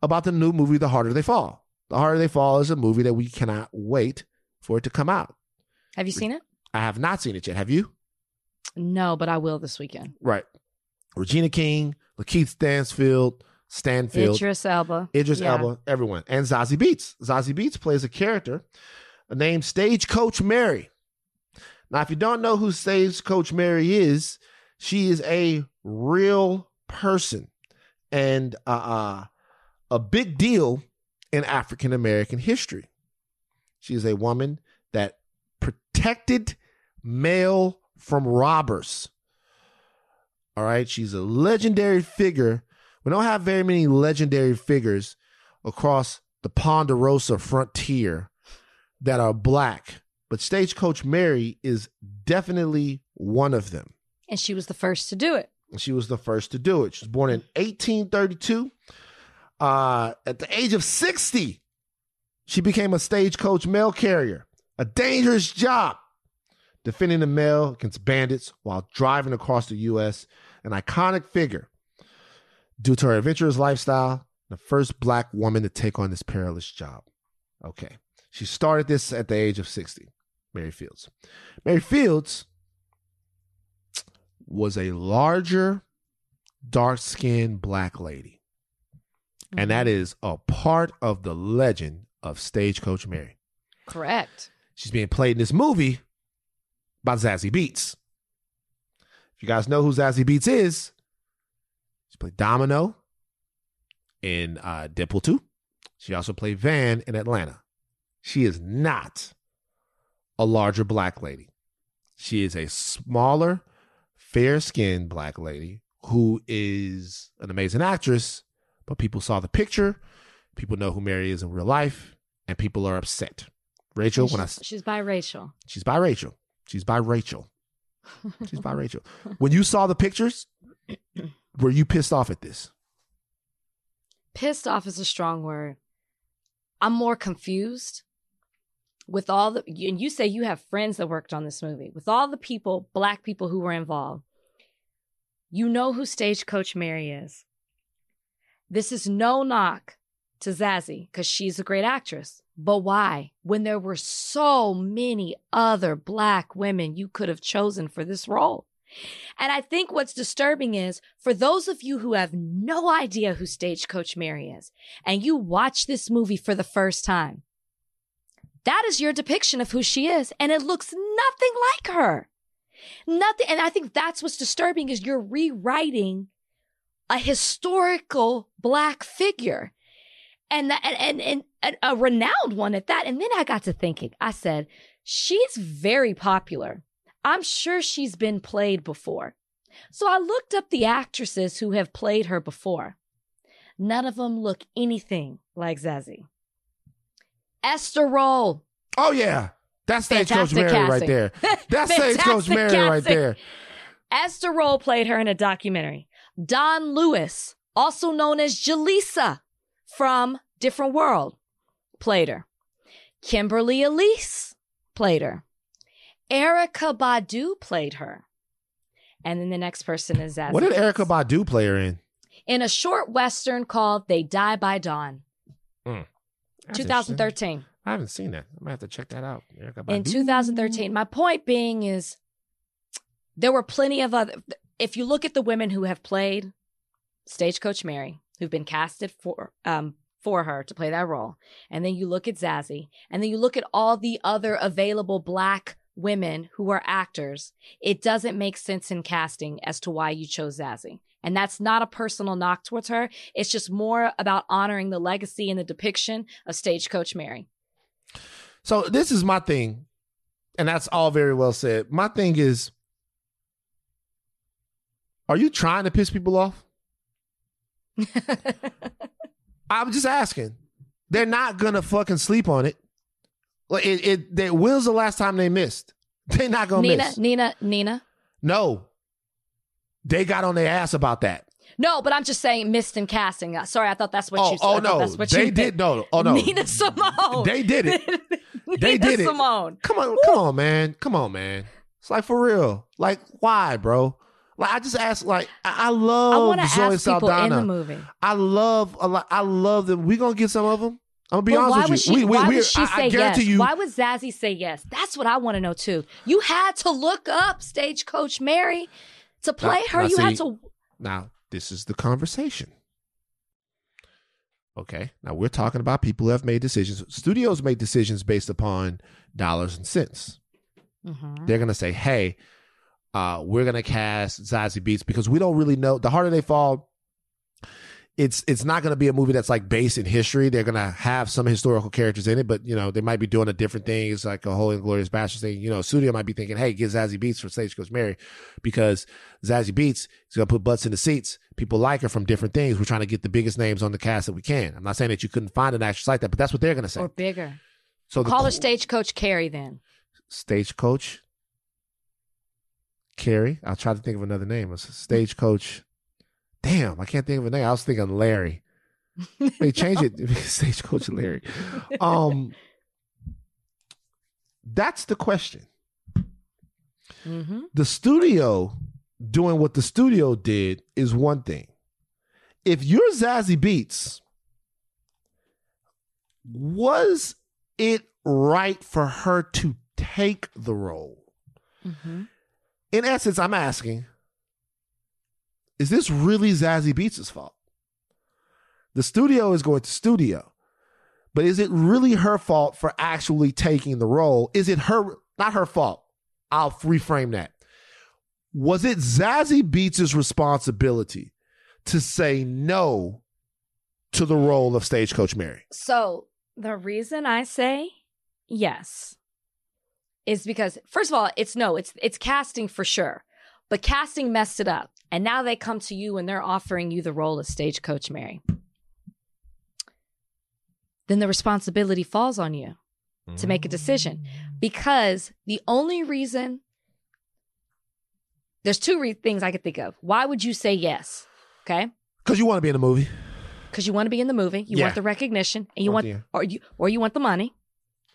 about the new movie, The Harder They Fall. The Harder They Fall is a movie that we cannot wait for it to come out. Have you seen it? I have not seen it yet. Have you? No, but I will this weekend. Right. Regina King, Lakeith Stanfield, Stanfield. Idris Elba. Idris yeah. Elba, everyone. And Zazie Beetz. Zazie Beetz plays a character named Stagecoach Mary. Now, if you don't know who Stagecoach Mary is, she is a real person and uh, uh, a big deal in African-American history. She is a woman that protected male from robbers. All right. She's a legendary figure. We don't have very many legendary figures across the Ponderosa frontier that are black, but Stagecoach Mary is definitely one of them. And she was the first to do it. And she was the first to do it. She was born in eighteen thirty-two. Uh, at the age of sixty, she became a stagecoach mail carrier, a dangerous job, defending the mail against bandits while driving across the U S, an iconic figure due to her adventurous lifestyle, the first black woman to take on this perilous job. Okay. She started this at the age of sixty, Mary Fields. Mary Fields was a larger, dark-skinned black lady. Mm-hmm. And that is a part of the legend of Stagecoach Mary. Correct. She's being played in this movie by Zazie Beetz. If you guys know who Zazie Beetz is, she played Domino in uh, Deadpool two. She also played Van in Atlanta. She is not a larger black lady. She is a smaller, fair-skinned black lady who is an amazing actress, but people saw the picture. People know who Mary is in real life, and people are upset. Rachel, when I... She's biracial. She's biracial. She's by Rachel. She's by Rachel. When you saw the pictures, were you pissed off at this? Pissed off is a strong word. I'm more confused with all the, and you say you have friends that worked on this movie. With all the people, black people who were involved, you know who Stagecoach Mary is. This is no knock to Zazie because she's a great actress. But why? When there were so many other black women you could have chosen for this role. And I think what's disturbing is for those of you who have no idea who Stagecoach Mary is and you watch this movie for the first time, that is your depiction of who she is. And it looks nothing like her. Nothing. And I think that's what's disturbing is you're rewriting a historical black figure. And, the, and and and a renowned one at that. And then I got to thinking. I said, she's very popular. I'm sure she's been played before. So I looked up the actresses who have played her before. None of them look anything like Zazie. Esther Rolle. Oh, yeah. That's Stagecoach Mary casting. right there. That's Stagecoach Mary casting. right there. Esther Rolle played her in a documentary. Don Lewis, also known as Jaleesa from Different World, played her. Kimberly Elise played her. Erykah Badu played her. And then the next person is Zazie. What did Erykah Badu play her in? In a short Western called They Die by Dawn. Mm. twenty thirteen. I haven't seen that. I might have to check that out. In twenty thirteen. My point being is there were plenty of other... If you look at the women who have played Stagecoach Mary, who've been casted for um, for her to play that role, and then you look at Zazie, and then you look at all the other available Black women who are actors, it doesn't make sense in casting as to why you chose Zazie. And that's not a personal knock towards her. It's just more about honoring the legacy and the depiction of Stagecoach Mary. So this is my thing, and that's all very well said. My thing is, are you trying to piss people off? I'm just asking. They're not going to fucking sleep on it. Like it, it, they, when's the last time they missed? They're not going to miss. Nina, Nina. No. They got on their ass about that. No, but I'm just saying missed in casting. Sorry, I thought that's what oh, you said. Oh, no. That's what they you did. No, oh, no. Nina Simone. They did it. Nina they did it. Simone. Come on, Woo. come on, man. Come on, man. It's like, for real. Like, why, bro? Like, I just asked, like, I, I love I Zoe ask Saldana. In the movie. I love a lot. I love them. We're going to get some of them. I'm going to be well, honest with she, you. We, why we, would she I, say I guarantee yes? You, why would Zazie say yes? That's what I want to know, too. You had to look up Stagecoach Mary to play now, her. Now, you see, had to. Now, this is the conversation. Okay. Now, we're talking about people who have made decisions. Studios make decisions based upon dollars and cents. Mm-hmm. They're going to say, hey, Uh, we're going to cast Zazie Beetz because we don't really know. The Harder They Fall, it's it's not going to be a movie that's like based in history. They're going to have some historical characters in it, but you know they might be doing a different thing. It's like a whole Inglourious Basterds thing. You know, studio might be thinking, hey, get Zazie Beetz from Stagecoach Mary because Zazie Beetz is going to put butts in the seats. People like her from different things. We're trying to get the biggest names on the cast that we can. I'm not saying that you couldn't find an actress like that, but that's what they're going to say. Or bigger. So Call the, her Stagecoach Carrie then. Stagecoach Carrie. I'll try to think of another name. It's Stagecoach. Damn, I can't think of a name. I was thinking Larry. They changed it. Stagecoach Larry. Um, that's the question. Mm-hmm. The studio doing what the studio did is one thing. If you're Zazie Beetz, was it right for her to take the role? Mm-hmm. In essence, I'm asking, is this really Zazie Beetz's fault? The studio is going to studio, but is it really her fault for actually taking the role? Is it her, not her fault? I'll reframe that. Was it Zazie Beetz's responsibility to say no to the role of Stagecoach Mary? So the reason I say yes is because, first of all, it's no, it's it's casting for sure. But casting messed it up. And now they come to you and they're offering you the role of Stagecoach Mary. Then the responsibility falls on you to make a decision. Because the only reason, there's two re- things I could think of. Why would you say yes? Okay? Because you want to be in the movie. Because you want to be in the movie. You yeah. want the recognition. and you want, want or you or you want the money.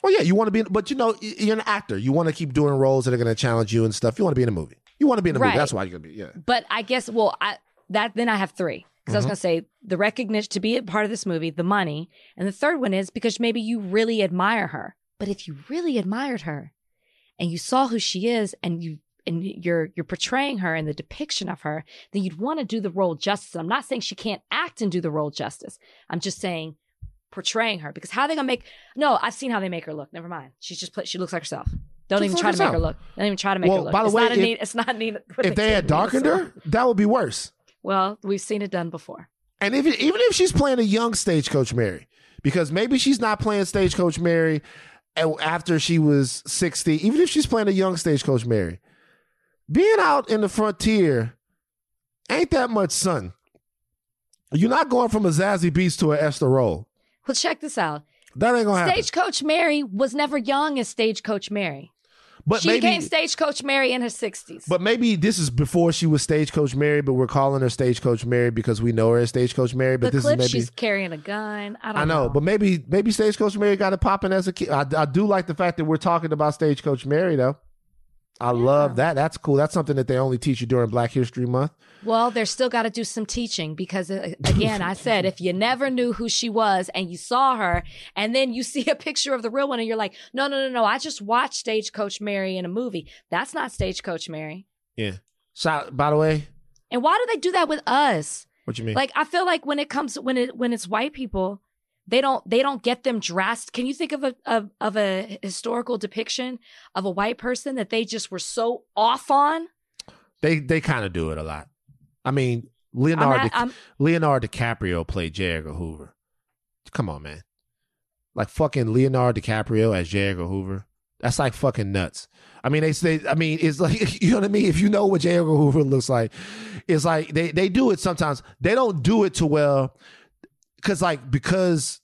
Well, yeah, you want to be, in, but you know, you're an actor. You want to keep doing roles that are going to challenge you and stuff. You want to be in a movie. You want to be in a right. movie. That's why you're going to be, yeah. But I guess, well, I that then I have three. Because mm-hmm. I was going to say the recognition, to be a part of this movie, the money. And the third one is because maybe you really admire her. But if you really admired her and you saw who she is and, you, and you're, you're portraying her and the depiction of her, then you'd want to do the role justice. And I'm not saying she can't act and do the role justice. I'm just saying... portraying her, because how are they gonna make? No, I've seen how they make her look. Never mind. She's just play, she looks like herself. Don't just even try herself. to make her look. Don't even try to make well, her look. By the it's way, not if, need, it's not needed. If they had darkened her, so. that would be worse. Well, we've seen it done before. And if it, even if she's playing a young Stagecoach Mary, because maybe she's not playing Stagecoach Mary after she was sixty. Even if she's playing a young Stagecoach Mary, being out in the frontier ain't that much sun. You're not going from a Zazie Beetz to an Esther Rolle. Well, check this out. That ain't gonna happen. Stagecoach Mary was never young as Stagecoach Mary. But she maybe, became Stagecoach Mary in her sixties. But maybe this is before she was Stagecoach Mary, but we're calling her Stagecoach Mary because we know her as Stagecoach Mary. But the this clip, is maybe she's carrying a gun. I don't I know, know. But maybe maybe Stagecoach Mary got it popping as a kid. I, I do like the fact that we're talking about Stagecoach Mary, though. I yeah. love that. That's cool. That's something that they only teach you during Black History Month. Well, they're still got to do some teaching because, again, I said, if you never knew who she was and you saw her and then you see a picture of the real one and you're like, no, no, no, no, I just watched Stagecoach Mary in a movie. That's not Stagecoach Mary. Yeah. So, by the way. And why do they do that with us? What you mean? Like, I feel like when it comes, when it when it's white people, They don't. They don't get them dressed. Can you think of a of, of a historical depiction of a white person that they just were so off on? They they kind of do it a lot. I mean, Leonardo I'm not, I'm, Leonardo DiCaprio played J. Edgar Hoover. Come on, man! Like fucking Leonardo DiCaprio as J. Edgar Hoover. That's like fucking nuts. I mean, they say. I mean, it's like, you know what I mean. If you know what J. Edgar Hoover looks like, it's like they they do it sometimes. They don't do it too well. Because like because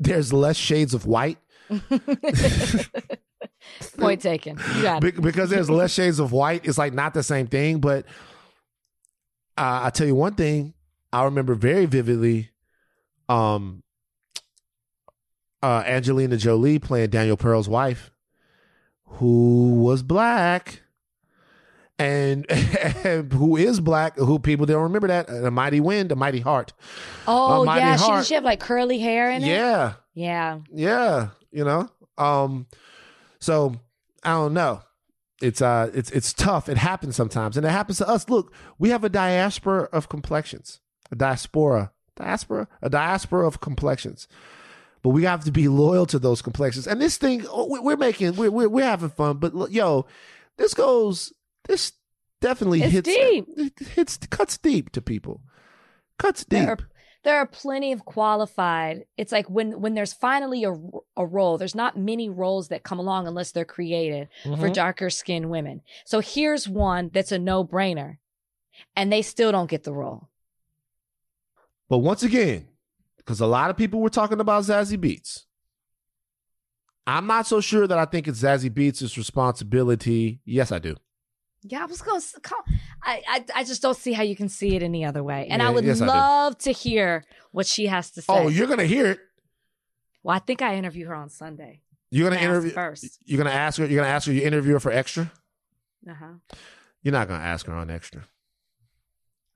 there's less shades of white. Point taken. You got it. Be- because there's less shades of white, it's like not the same thing. But uh, I tell you one thing, I remember very vividly. Um, uh, Angelina Jolie playing Daniel Pearl's wife, who was black. And, and who is black, who people don't remember that, A Mighty Wind, A Mighty Heart. Oh, mighty yeah. Heart. She, she have like curly hair in it? Yeah. Yeah. Yeah. You know? Um, so, I don't know. It's uh, it's it's tough. It happens sometimes. And it happens to us. Look, we have a diaspora of complexions. A diaspora. Diaspora? A diaspora of complexions. But we have to be loyal to those complexions. And this thing, we're making, we're, we're, we're having fun. But, look, yo, this goes... This definitely it's hits deep. It hits cuts deep to people. Cuts deep. There are, there are plenty of qualified. It's like when when there's finally a, a role, there's not many roles that come along unless they're created mm-hmm. for darker skinned women. So here's one that's a no brainer, and they still don't get the role. But once again, because a lot of people were talking about Zazie Beetz. I'm not so sure that I think it's Zazie Beetz's responsibility. Yes, I do. Yeah, I was going to call. I, I, I just don't see how you can see it any other way. And yeah, I would yes, love I to hear what she has to say. Oh, you're going to hear it. Well, I think I interview her on Sunday. You're going to interview first. You're going to ask her. You're going to ask her. You interview her for Extra. Uh huh. You're not going to ask her on Extra.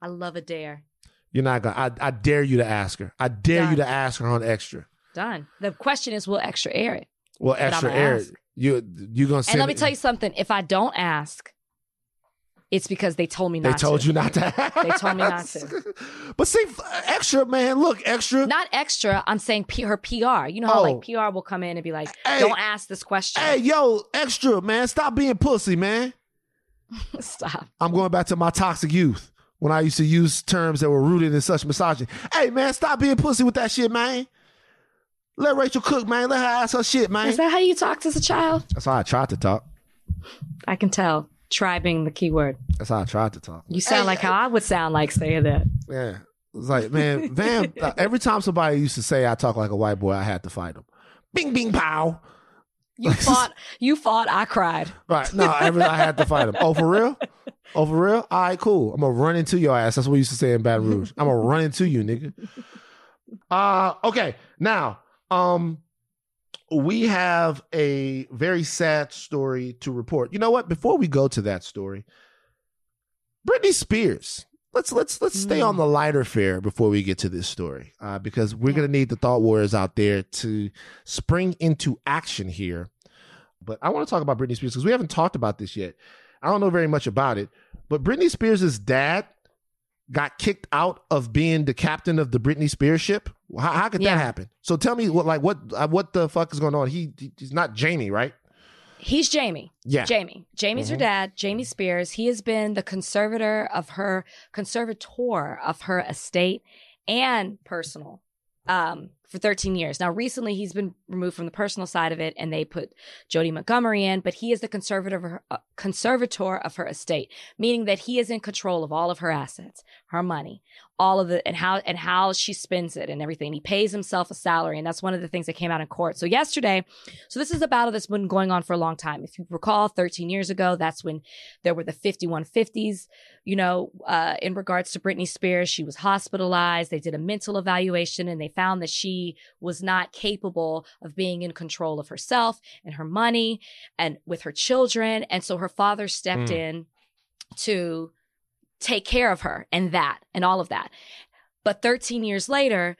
I love a dare. You're not going. I I dare you to ask her. I dare Done. you to ask her on Extra. Done. The question is, will Extra air it? Will Extra air ask. it? You you going to? And let me it. tell you something. If I don't ask. It's because they told me not to. They told to. you not to. They told me not to. But see, Extra, man, look, Extra. Not Extra. I'm saying P- her P R. You know how oh. like P R will come in and be like, hey, don't ask this question. Hey, yo, Extra, man, stop being pussy, man. Stop. I'm going back to my toxic youth when I used to use terms that were rooted in such misogyny. Hey, man, stop being pussy with that shit, man. Let Rachel cook, man. Let her ask her shit, man. Is that how you talked as a child? That's how I tried to talk. I can tell. Try being the key word. That's how I tried to talk. You sound hey, like hey. how I would sound like saying that. Yeah. It's like, man, Van, uh, every time somebody used to say I talk like a white boy, I had to fight them. Bing, bing, pow. You fought. You fought. I cried. Right. No, every, I had to fight them. Oh, for real? Oh, for real? All right, cool. I'm going to run into your ass. That's what we used to say in Baton Rouge. I'm going to run into you, nigga. Uh, okay. Now, um... we have a very sad story to report. You know what? Before we go to that story, Britney Spears. Let's let's let's stay mm. on the lighter fare before we get to this story, uh, because we're yeah. gonna need the thought warriors out there to spring into action here. But I want to talk about Britney Spears because we haven't talked about this yet. I don't know very much about it, but Britney Spears' dad got kicked out of being the captain of the Britney Spears ship. How, how could yeah. that happen? So tell me what, like, what, what the fuck is going on? He he's not Jamie, right? He's Jamie. Yeah, Jamie. Jamie's mm-hmm. her dad, Jamie Spears. He has been the conservator of her, conservator of her estate and personal um, for thirteen years. Now, recently, he's been removed from the personal side of it, and they put Jodie Montgomery in, but he is the conservator, uh, conservator of her estate, meaning that he is in control of all of her assets, her money, all of the, and how, and how she spends it and everything. He pays himself a salary, and that's one of the things that came out in court. So yesterday, so this is a battle that's been going on for a long time. If you recall, thirteen years ago, that's when there were the fifty-one fifties, you know, uh, in regards to Britney Spears. She was hospitalized. They did a mental evaluation, and they found that she was not capable of being in control of herself and her money and with her children. And so her father stepped mm. in to take care of her and that and all of that. But thirteen years later,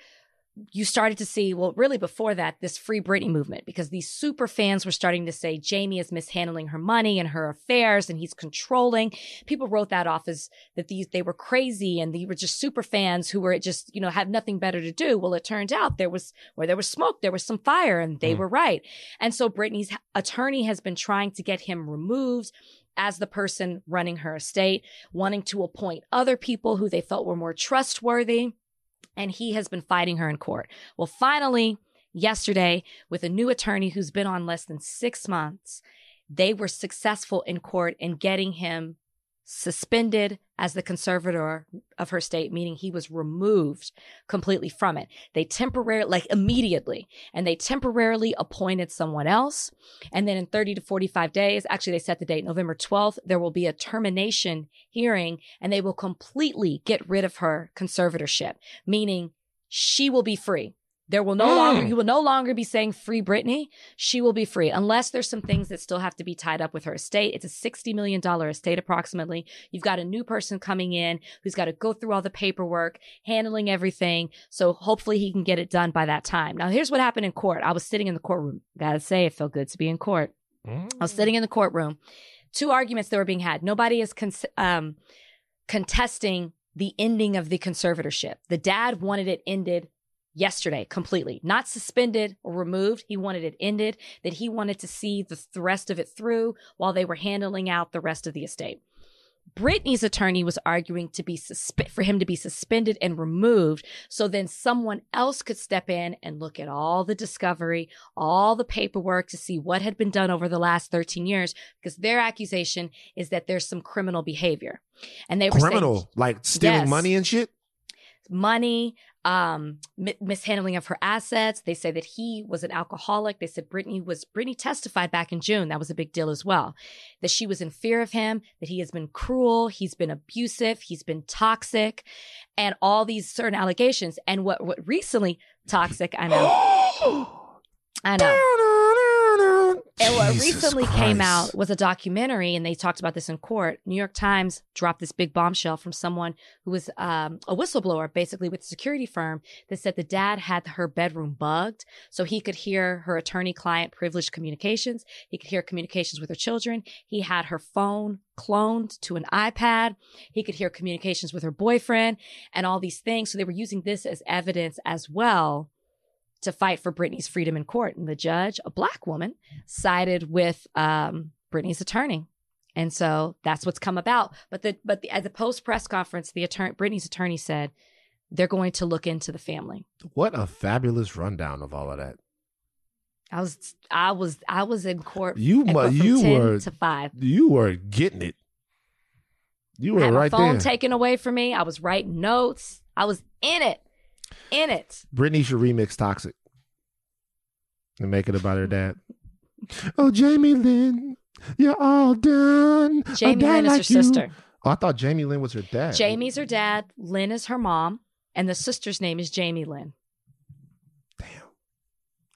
you started to see, well, really before that, this Free Britney movement, because these super fans were starting to say Jamie is mishandling her money and her affairs and he's controlling. People wrote that off as that these they were crazy and they were just super fans who were just, you know, had nothing better to do. Well, it turned out there was where there was smoke, there was some fire, and they mm. were right. And so Britney's attorney has been trying to get him removed as the person running her estate, wanting to appoint other people who they felt were more trustworthy. And he has been fighting her in court. Well, finally, yesterday, with a new attorney who's been on less than six months, they were successful in court in getting him suspended as the conservator of her estate, meaning he was removed completely from it. They temporarily, like immediately, and they temporarily appointed someone else. And then in thirty to forty-five days, actually they set the date, November twelfth, there will be a termination hearing, and they will completely get rid of her conservatorship, meaning she will be free. There will no mm. longer, you will no longer be saying free Britney. She will be free unless there's some things that still have to be tied up with her estate. It's a sixty million dollars estate approximately. You've got a new person coming in who's got to go through all the paperwork, handling everything. So hopefully he can get it done by that time. Now, here's what happened in court. I was sitting in the courtroom. Gotta say, it felt good to be in court. Mm. I was sitting in the courtroom. Two arguments that were being had. Nobody is con- um, contesting the ending of the conservatorship. The dad wanted it ended yesterday, completely, not suspended or removed. He wanted it ended, that he wanted to see the, the rest of it through while they were handling out the rest of the estate. Britney's attorney was arguing to be suspe- for him to be suspended and removed, so then someone else could step in and look at all the discovery, all the paperwork to see what had been done over the last thirteen years, because their accusation is that there's some criminal behavior. And they were criminal, saying, like stealing yes, money and shit? Money, um, m- mishandling of her assets. They say that he was an alcoholic. They said Britney was, Britney testified back in June. That was a big deal as well. That she was in fear of him, that he has been cruel, he's been abusive, he's been toxic, and all these certain allegations. And what, what recently toxic, I know. I know. And what Jesus recently Christ. came out was a documentary, and they talked about this in court. New York Times dropped this big bombshell from someone who was um, a whistleblower, basically with a security firm, that said the dad had her bedroom bugged so he could hear her attorney-client privileged communications. He could hear communications with her children. He had her phone cloned to an iPad. He could hear communications with her boyfriend and all these things. So they were using this as evidence as well to fight for Britney's freedom in court. And the judge, a black woman, sided with um, Britney's attorney. And so that's what's come about. But the but the, at the post-press conference, the attorney, Britney's attorney said they're going to look into the family. What a fabulous rundown of all of that. I was I was I was in court. You mu- you were to five. You were getting it. You were I had right my phone there. Taken away from me. I was writing notes. I was in it. In it. Britney should remix Toxic and make it about her dad. Oh, Jamie Lynn, you're all done. Jamie Lynn is like her you. sister. Oh, I thought Jamie Lynn was her dad. Jamie's her dad. Lynn is her mom. And the sister's name is Jamie Lynn. Damn.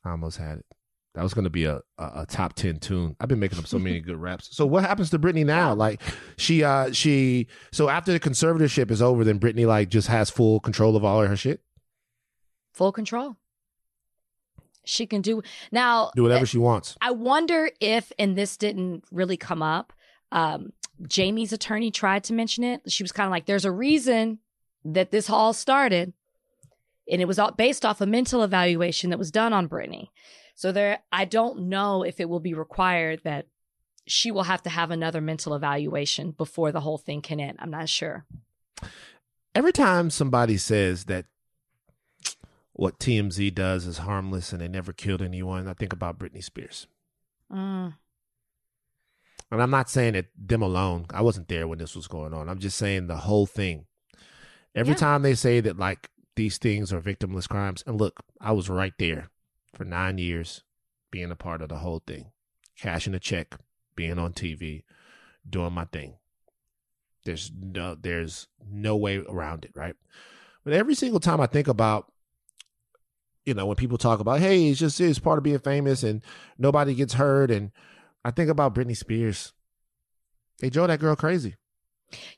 I almost had it. That was going to be a, a, a top ten tune. I've been making up so many good raps. So what happens to Britney now? Like she, uh, she, so after the conservatorship is over, then Britney like just has full control of all her shit? Full control. She can do now. Do whatever she wants. I wonder if, and this didn't really come up, um, Jamie's attorney tried to mention it. She was kind of like, there's a reason that this all started. And it was all based off a mental evaluation that was done on Britney. So there, I don't know if it will be required that she will have to have another mental evaluation before the whole thing can end. I'm not sure. Every time somebody says that what T M Z does is harmless and they never killed anyone. I think about Britney Spears. Mm. And I'm not saying that them alone. I wasn't there when this was going on. I'm just saying the whole thing. Every yeah. time they say that, like, these things are victimless crimes. And look, I was right there for nine years being a part of the whole thing. Cashing a check, being on T V, doing my thing. There's no, there's no way around it, right? But every single time I think about, you know, when people talk about, hey, it's just it's part of being famous and nobody gets hurt. And I think about Britney Spears. They drove that girl crazy.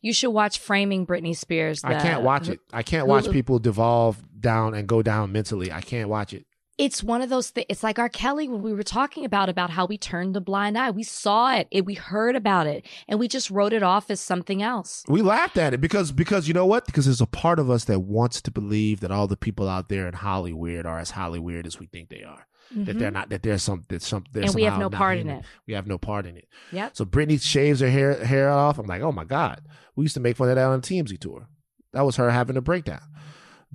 You should watch Framing Britney Spears. The, I can't watch it. I can't watch people devolve down and go down mentally. I can't watch it. It's one of those things. It's like R. Kelly when we were talking about, about how we turned the blind eye. We saw it, it. We heard about it. And we just wrote it off as something else. We laughed at it because, because you know what? Because there's a part of us that wants to believe that all the people out there in Hollywood are as Hollywood as we think they are. Mm-hmm. That they're not, that there's some, that some, and we have no part in it. We have no part in it. Yeah. So Britney shaves her hair, hair off. I'm like, oh my God. We used to make fun of that on the T M Z tour. That was her having a breakdown.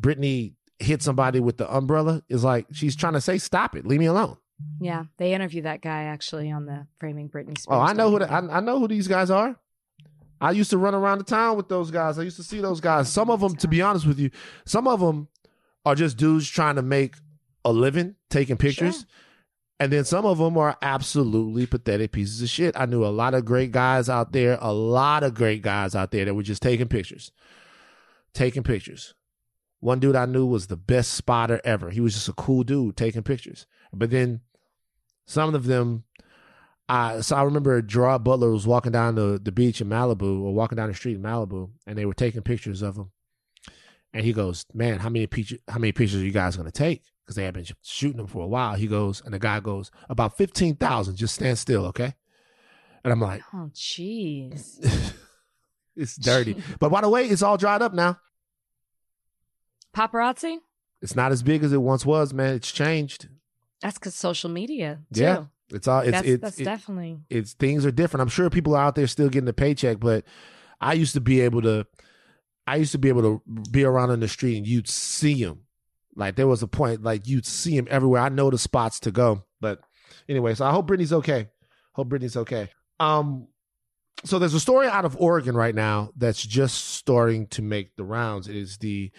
Britney hit somebody with the umbrella. Is like, she's trying to say, stop it. Leave me alone. Yeah. They interviewed that guy actually on the Framing Britney Spears. Oh, I know who, the, I, I know who these guys are. I used to run around the town with those guys. I used to see those guys. Some of them, to be honest with you, some of them are just dudes trying to make a living taking pictures. Sure. And then some of them are absolutely pathetic pieces of shit. I knew a lot of great guys out there, a lot of great guys out there that were just taking pictures, taking pictures. One dude I knew was the best spotter ever. He was just a cool dude taking pictures. But then some of them, I, so I remember J. Edgar Butler was walking down the, the beach in Malibu or walking down the street in Malibu and they were taking pictures of him. And he goes, man, how many, pe- how many pictures are you guys going to take? Because they had been shooting him for a while. He goes, and the guy goes, about fifteen thousand, just stand still, okay? And I'm like, oh, jeez. It's dirty. Jeez. But by the way, it's all dried up now. Paparazzi? It's not as big as it once was, man. It's changed. That's because social media, too. Yeah. It's all, it's, that's, it's, that's it, definitely. It's, things are different. I'm sure people are out there still getting a paycheck, but I used to be able to, I used to be able to be around on the street and you'd see them. Like, there was a point, like, you'd see him everywhere. I know the spots to go. But anyway, so I hope Britney's okay. Hope Britney's okay. Um, so there's a story out of Oregon right now that's just starting to make the rounds. It is the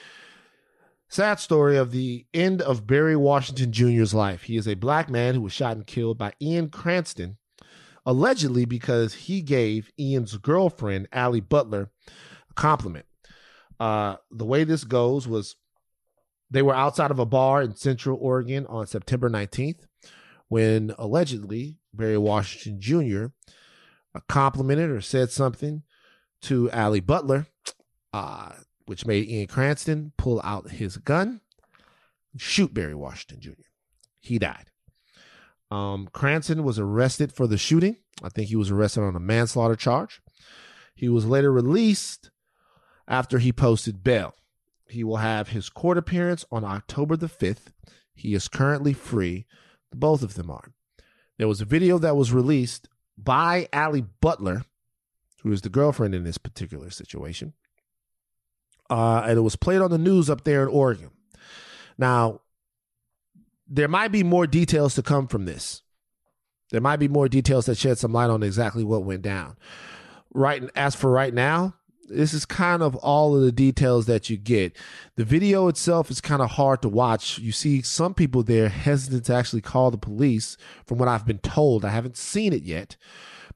sad story of the end of Barry Washington Junior's life. He is a black man who was shot and killed by Ian Cranston, allegedly because he gave Ian's girlfriend, Allie Butler, a compliment. Uh, the way this goes was, they were outside of a bar in Central Oregon on September nineteenth when allegedly Barry Washington Junior complimented or said something to Allie Butler, uh, which made Ian Cranston pull out his gun, shoot Barry Washington Junior He died. Um, Cranston was arrested for the shooting. I think he was arrested on a manslaughter charge. He was later released after he posted bail. He will have his court appearance on October the fifth. He is currently free. Both of them are. There was a video that was released by Allie Butler, who is the girlfriend in this particular situation. Uh, and it was played on the news up there in Oregon. Now, there might be more details to come from this. There might be more details that shed some light on exactly what went down. Right. As for right now, this is kind of all of the details that you get. The video itself is kind of hard to watch. You see some people there hesitant to actually call the police from what I've been told. I haven't seen it yet,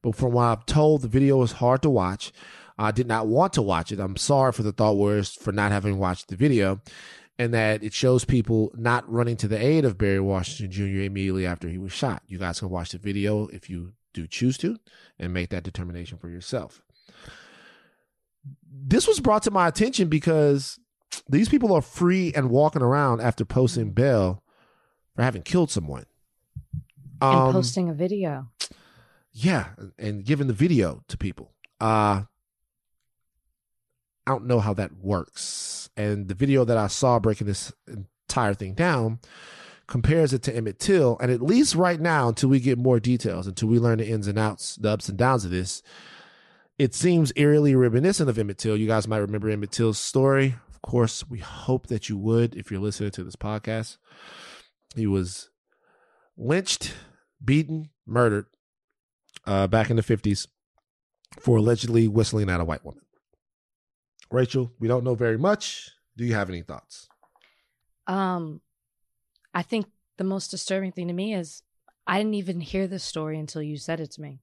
but from what I'm told, the video is hard to watch. I did not want to watch it. I'm sorry for the thought wars for not having watched the video, and that it shows people not running to the aid of Barry Washington Junior immediately after he was shot. You guys can watch the video if you do choose to and make that determination for yourself. This was brought to my attention because these people are free and walking around after posting bail for having killed someone. Um, and posting a video. Yeah, and giving the video to people. Uh, I don't know how that works. And the video that I saw breaking this entire thing down compares it to Emmett Till. And at least right now, until we get more details, until we learn the ins and outs, the ups and downs of this, it seems eerily reminiscent of Emmett Till. You guys might remember Emmett Till's story. Of course, we hope that you would if you're listening to this podcast. He was lynched, beaten, murdered uh, back in the fifties for allegedly whistling at a white woman. Rachel, we don't know very much. Do you have any thoughts? Um, I think the most disturbing thing to me is I didn't even hear this story until you said it to me.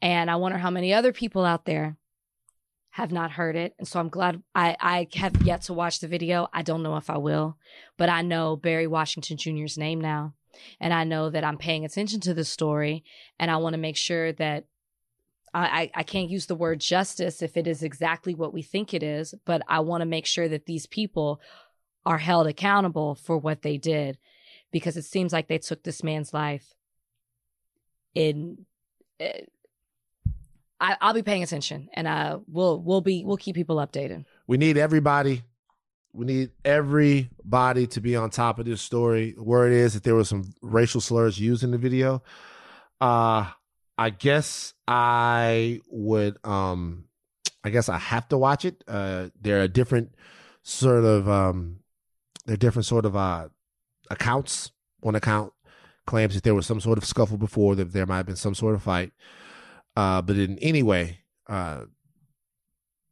And I wonder how many other people out there have not heard it. And so I'm glad I, I have yet to watch the video. I don't know if I will, but I know Barry Washington Junior's name now. And I know that I'm paying attention to this story. And I want to make sure that I, I can't use the word justice if it is exactly what we think it is, but I want to make sure that these people are held accountable for what they did, because it seems like they took this man's life in... It, I, I'll be paying attention, and uh, we'll we'll be we'll keep people updated. We need everybody. We need everybody to be on top of this story. Where it is that there were some racial slurs used in the video. Uh, I guess I would. Um, I guess I have to watch it. Uh, there are different sort of um, there are different sort of uh, accounts. One account claims that there was some sort of scuffle before, that there might have been some sort of fight. Uh, but in any way, uh,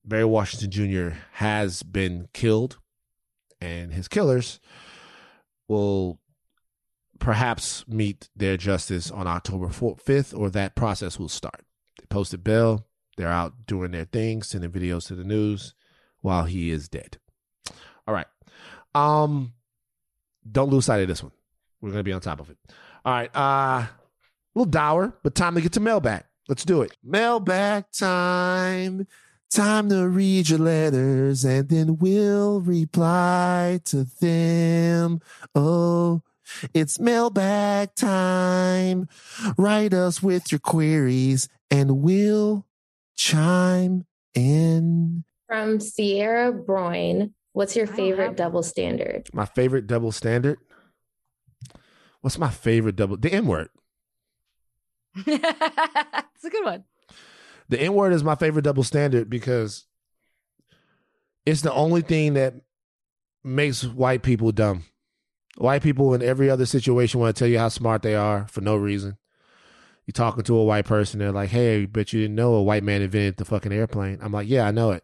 Barry Washington Junior has been killed, and his killers will perhaps meet their justice on October fifth, or that process will start. They posted bail. They're out doing their thing, sending videos to the news while he is dead. All right. Um, don't lose sight of this one. We're going to be on top of it. All right. Uh, a little dour, but time to get to mailbag. Let's do it. Mailbag time. Time to read your letters, and then we'll reply to them. Oh, it's mailbag time. Write us with your queries, and we'll chime in. From Sierra Broyne, what's your favorite double standard? My favorite double standard? What's my favorite double? The N word. It's a good one. The N word is my favorite double standard because it's the only thing that makes white people dumb. White people in every other situation want to tell you how smart they are for no reason. You're talking to a white person, they're like, "Hey, but you didn't know a white man invented the fucking airplane." I'm like, "Yeah, I know it.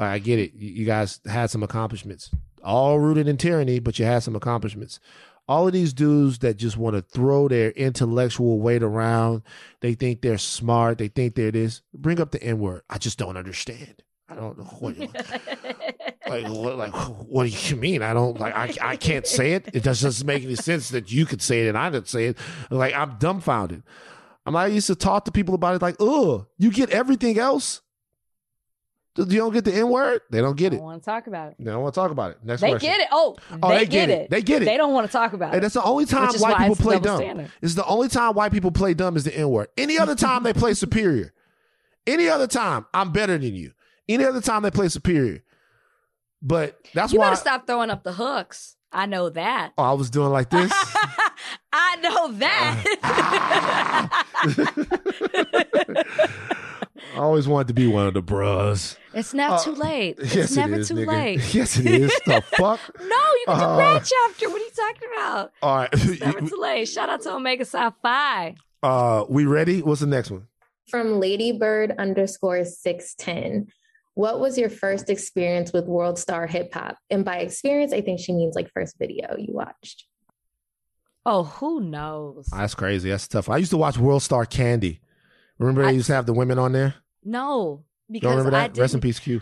All right, I get it. You guys had some accomplishments, all rooted in tyranny, but you had some accomplishments." All of these dudes that just want to throw their intellectual weight around, they think they're smart, they think they're this. Bring up the N word. I just don't understand. I don't know what, like, like, what do you mean? I don't like. I I can't say it. It doesn't make any sense that you could say it and I didn't say it. Like, I'm dumbfounded. I'm. I used to talk to people about it. Like, oh, you get everything else. You don't get the N word. They don't get it. They don't want to talk about it. They don't want to talk about it. Next they question. Get it. Oh, oh they, they get, get it. it. They get it. They don't want to talk about it. And that's the only time white people play dumb. Standard. It's the only time white people play dumb is the N word. Any other time they play superior. Any other time, I'm better than you. Any other time they play superior. But that's you why. You better stop throwing up the hooks. I know that. Oh, I was doing like this. I know that. I always wanted to be one of the bros. It's never uh, too late. It's yes, never it is, too nigga. late. Yes, it is. The fuck? No, you can do uh, ranch after. What are you talking about? All right. It's never too late. Shout out to Omega Psi Phi. Uh, we ready? What's the next one? From Ladybird underscore six ten. What was your first experience with World Star Hip Hop? And by experience, I think she means like first video you watched. Oh, who knows? That's crazy. That's tough. I used to watch World Star Candy. Remember they I, used to have the women on there? No, because don't remember that? I didn't, rest in peace, Q.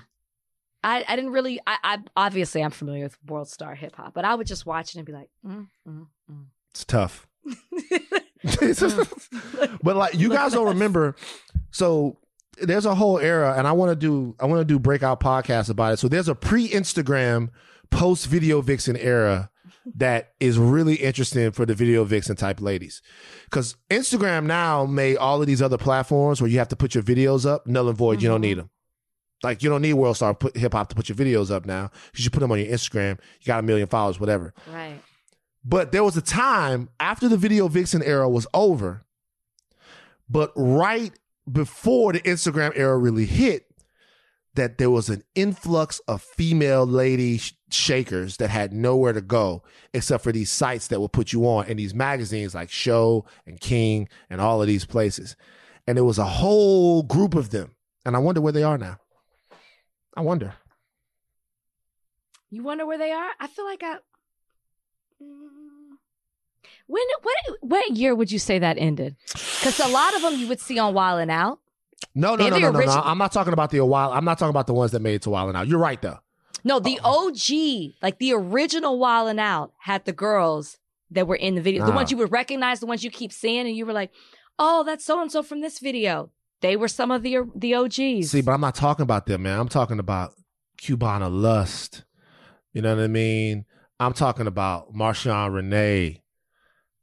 I, I didn't really. I, I obviously I'm familiar with World Star Hip Hop, but I would just watch it and be like, mm, mm, mm. It's tough. But like you guys don't remember. So there's a whole era, and I want to do I want to do breakout podcasts about it. So there's a pre-Instagram, post-video vixen era that is really interesting for the video vixen type ladies, because Instagram now made all of these other platforms where you have to put your videos up null and void. Mm-hmm. You don't need them. Like you don't need World Star Hip Hop to put your videos up now because you put them on your Instagram. You got a million followers, whatever. Right. But there was a time after the video vixen era was over, but right before the Instagram era really hit, that there was an influx of female lady sh- shakers that had nowhere to go except for these sites that will put you on and these magazines like Show and King and all of these places. And it was a whole group of them. And I wonder where they are now. I wonder. You wonder where they are? I feel like I... When what what year would you say that ended? Because a lot of them you would see on Wild and Out. No, no, no, no, no, no. I'm not talking about the Wild. I'm not talking about the ones that made it to Wild and Out. You're right, though. No, the O G, like the original Wild and Out, had the girls that were in the video. Nah. The ones you would recognize, the ones you keep seeing, and you were like, "Oh, that's so and so from this video." They were some of the the O Gs. See, but I'm not talking about them, man. I'm talking about Cubana Lust. You know what I mean? I'm talking about Marshawn Renee.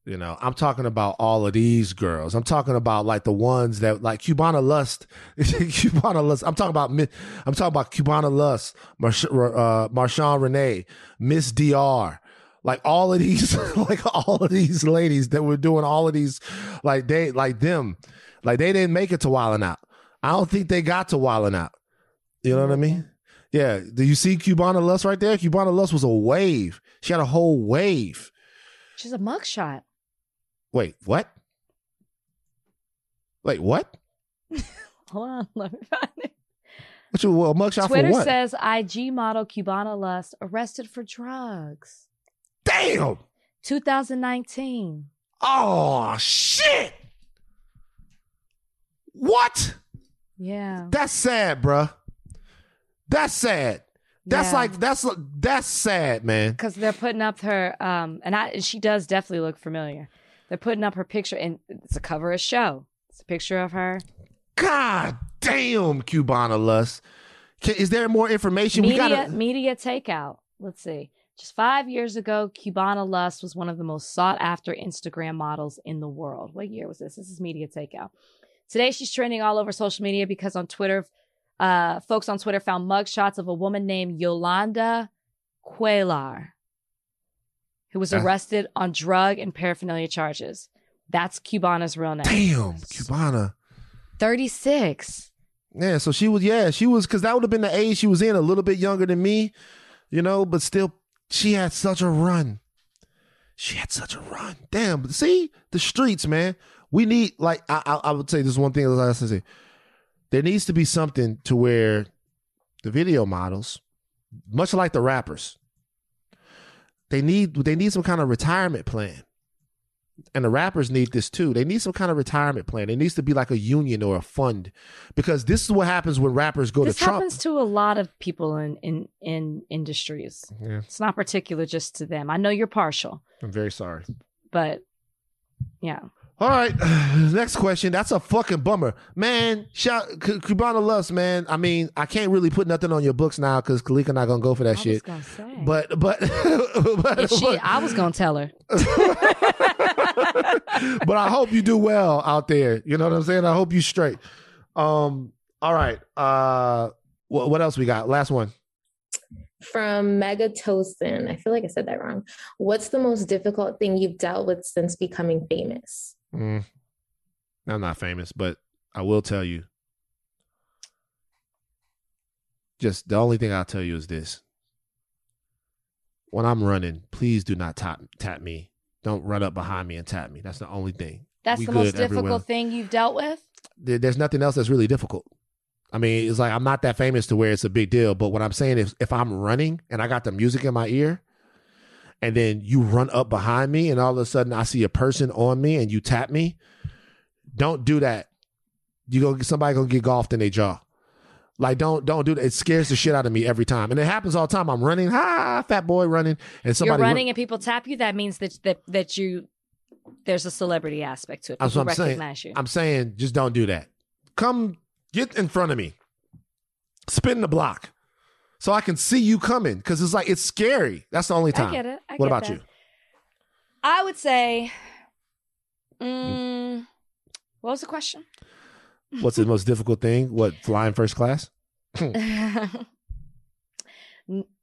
You know, I'm talking about all of these girls. I'm talking about like the ones that like Cubana Lust, Cubana Lust. I'm talking about I'm talking about Cubana Lust, Marsh, uh, Marshawn Renee, Miss D R, like all of these, like all of these ladies that were doing all of these, like they, like them, like they didn't make it to Wild 'N Out. I don't think they got to Wild 'N Out. You know what I mean? Yeah. Do you see Cubana Lust right there? Cubana Lust was a wave. She had a whole wave. She's a mugshot. Wait, what? Wait, what? Hold on, let me find it. What's your well, mugshot for what? Twitter says I G model Cubana Lust arrested for drugs. Damn! twenty nineteen. Oh, shit! What? Yeah. That's sad, bruh. That's sad. That's yeah. like that's that's sad, man. Because they're putting up her um, and I she does definitely look familiar. They're putting up her picture, and it's a cover of Show. It's a picture of her. God damn, Cubana Lust. Is there more information? Media, we gotta... media takeout. Let's see. Just five years ago, Cubana Lust was one of the most sought-after Instagram models in the world. What year was this? This is media takeout. Today, she's trending all over social media because on Twitter, uh, folks on Twitter found mugshots of a woman named Yolanda Cuellar, who was arrested uh, on drug and paraphernalia charges. That's Cubana's real name. Damn, Cubana. thirty-six. Yeah, so she was, yeah, she was, because that would have been the age she was in, a little bit younger than me, you know, but still, she had such a run. She had such a run. Damn, but see, the streets, man. We need, like, I, I, I would say this one thing, I was gonna say, there needs to be something to where the video models, much like the rappers, They need they need some kind of retirement plan. And the rappers need this too. They need some kind of retirement plan. There needs to be like a union or a fund. Because this is what happens when rappers go this to Trump. This happens to a lot of people in, in, in industries. Yeah. It's not particular just to them. I know you're partial. I'm very sorry. But, yeah. All right. Next question. That's a fucking bummer. Man, shout Cubana Lust, man. I mean, I can't really put nothing on your books now because Kalika not going to go for that I shit. Was gonna say. But, but, but, if she, but. I was going to tell her. But I hope you do well out there. You know what I'm saying? I hope you straight. Um. All right. Uh. What, what else we got? Last one. From Megatosin. I feel like I said that wrong. What's the most difficult thing you've dealt with since becoming famous? Mm. I'm not famous, but I will tell you. Just the only thing I'll tell you is this. When I'm running, please do not tap, tap me. Don't run up behind me and tap me. That's the only thing. That's we the most difficult everywhere. Thing you've dealt with? There, there's nothing else that's really difficult. I mean, it's like I'm not that famous to where it's a big deal. But what I'm saying is if I'm running and I got the music in my ear, and then you run up behind me and all of a sudden I see a person on me and you tap me. Don't do that. You go, somebody gonna get golfed in their jaw. Like, don't don't do that. It scares the shit out of me every time. And it happens all the time. I'm running, ha, fat boy running. And somebody You're running run- and people tap you. That means that that that you, there's a celebrity aspect to it. People That's what I'm recognize saying. You. I'm saying just don't do that. Come get in front of me. Spin the block. So I can see you coming, because it's like, it's scary. That's the only time. I get it. I what get about that. You? I would say, um, what was the question? What's the most difficult thing? What, flying first class?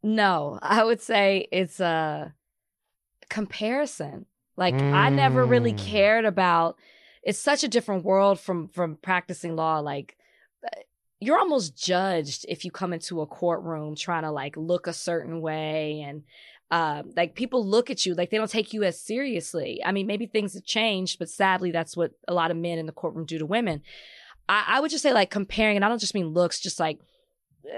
No, I would say it's a comparison. Like mm. I never really cared about, it's such a different world from, from practicing law. Like you're almost judged if you come into a courtroom trying to like look a certain way, and uh, like people look at you like they don't take you as seriously. I mean, maybe things have changed, but sadly, that's what a lot of men in the courtroom do to women. I, I would just say like comparing, and I don't just mean looks, just like uh,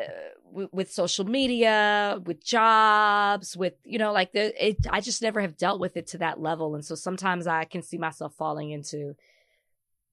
w- with social media, with jobs, with, you know, like the, it, I just never have dealt with it to that level. And so sometimes I can see myself falling into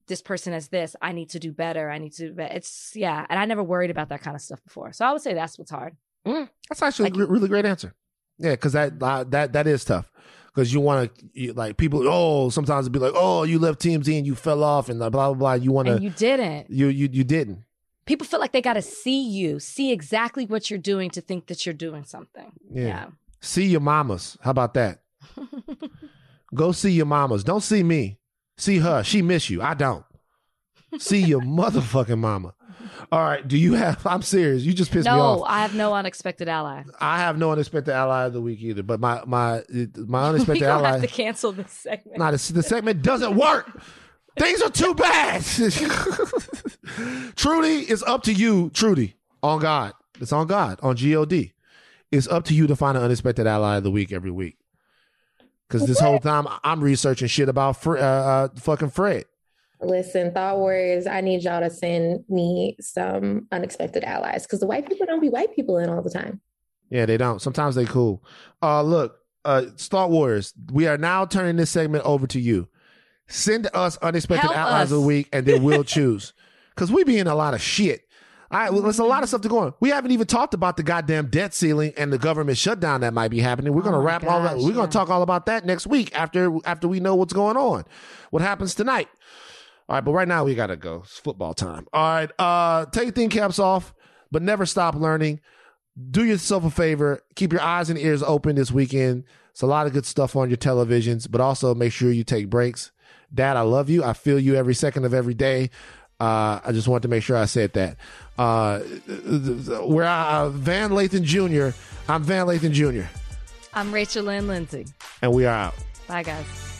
this person as this, I need to do better. I need to do better. It's, yeah. And I never worried about that kind of stuff before. So I would say that's what's hard. Mm, that's actually like, a really great answer. Yeah, because that, uh, that that is tough. Because you want to, like, people, oh, sometimes it'd be like, oh, you left T M Z and you fell off and blah, blah, blah. You want to. You didn't. You, you, you didn't. People feel like they got to see you, see exactly what you're doing to think that you're doing something. Yeah. yeah. See your mamas. How about that? Go see your mamas. Don't see me. See her. She miss you. I don't. See your motherfucking mama. All right. Do you have, I'm serious. You just pissed no, me off. No, I have no unexpected ally. I have no unexpected ally of the week either. But my my my unexpected we ally. We have to cancel this segment. No, the, the segment doesn't work. Things are too bad. Trudy, it's up to you, Trudy. On God. It's on God. On G O D. It's up to you to find an unexpected ally of the week every week. Because this whole time I'm researching shit about Fre- uh, uh, fucking Fred. Listen, Thought Warriors, I need y'all to send me some unexpected allies because the white people don't be white people in all the time. Yeah, they don't. Sometimes they cool. Uh, look, uh, Thought Warriors, we are now turning this segment over to you. Send us unexpected Help allies us. Of the week and then we'll choose because we be in a lot of shit. All right, well, there's a lot of stuff to go on. We haven't even talked about the goddamn debt ceiling and the government shutdown that might be happening. We're gonna oh wrap gosh, all that. We're yeah. gonna talk all about that next week after after we know what's going on, what happens tonight. All right, but right now we gotta go. It's football time. All right, uh, take your thin caps off, but never stop learning. Do yourself a favor. Keep your eyes and ears open this weekend. It's a lot of good stuff on your televisions, but also make sure you take breaks. Dad, I love you. I feel you every second of every day. Uh, I just wanted to make sure I said that. Uh, we're uh, Van Lathan Junior I'm Van Lathan Junior I'm Rachel Lynn Lindsay. And we are out. Bye, guys.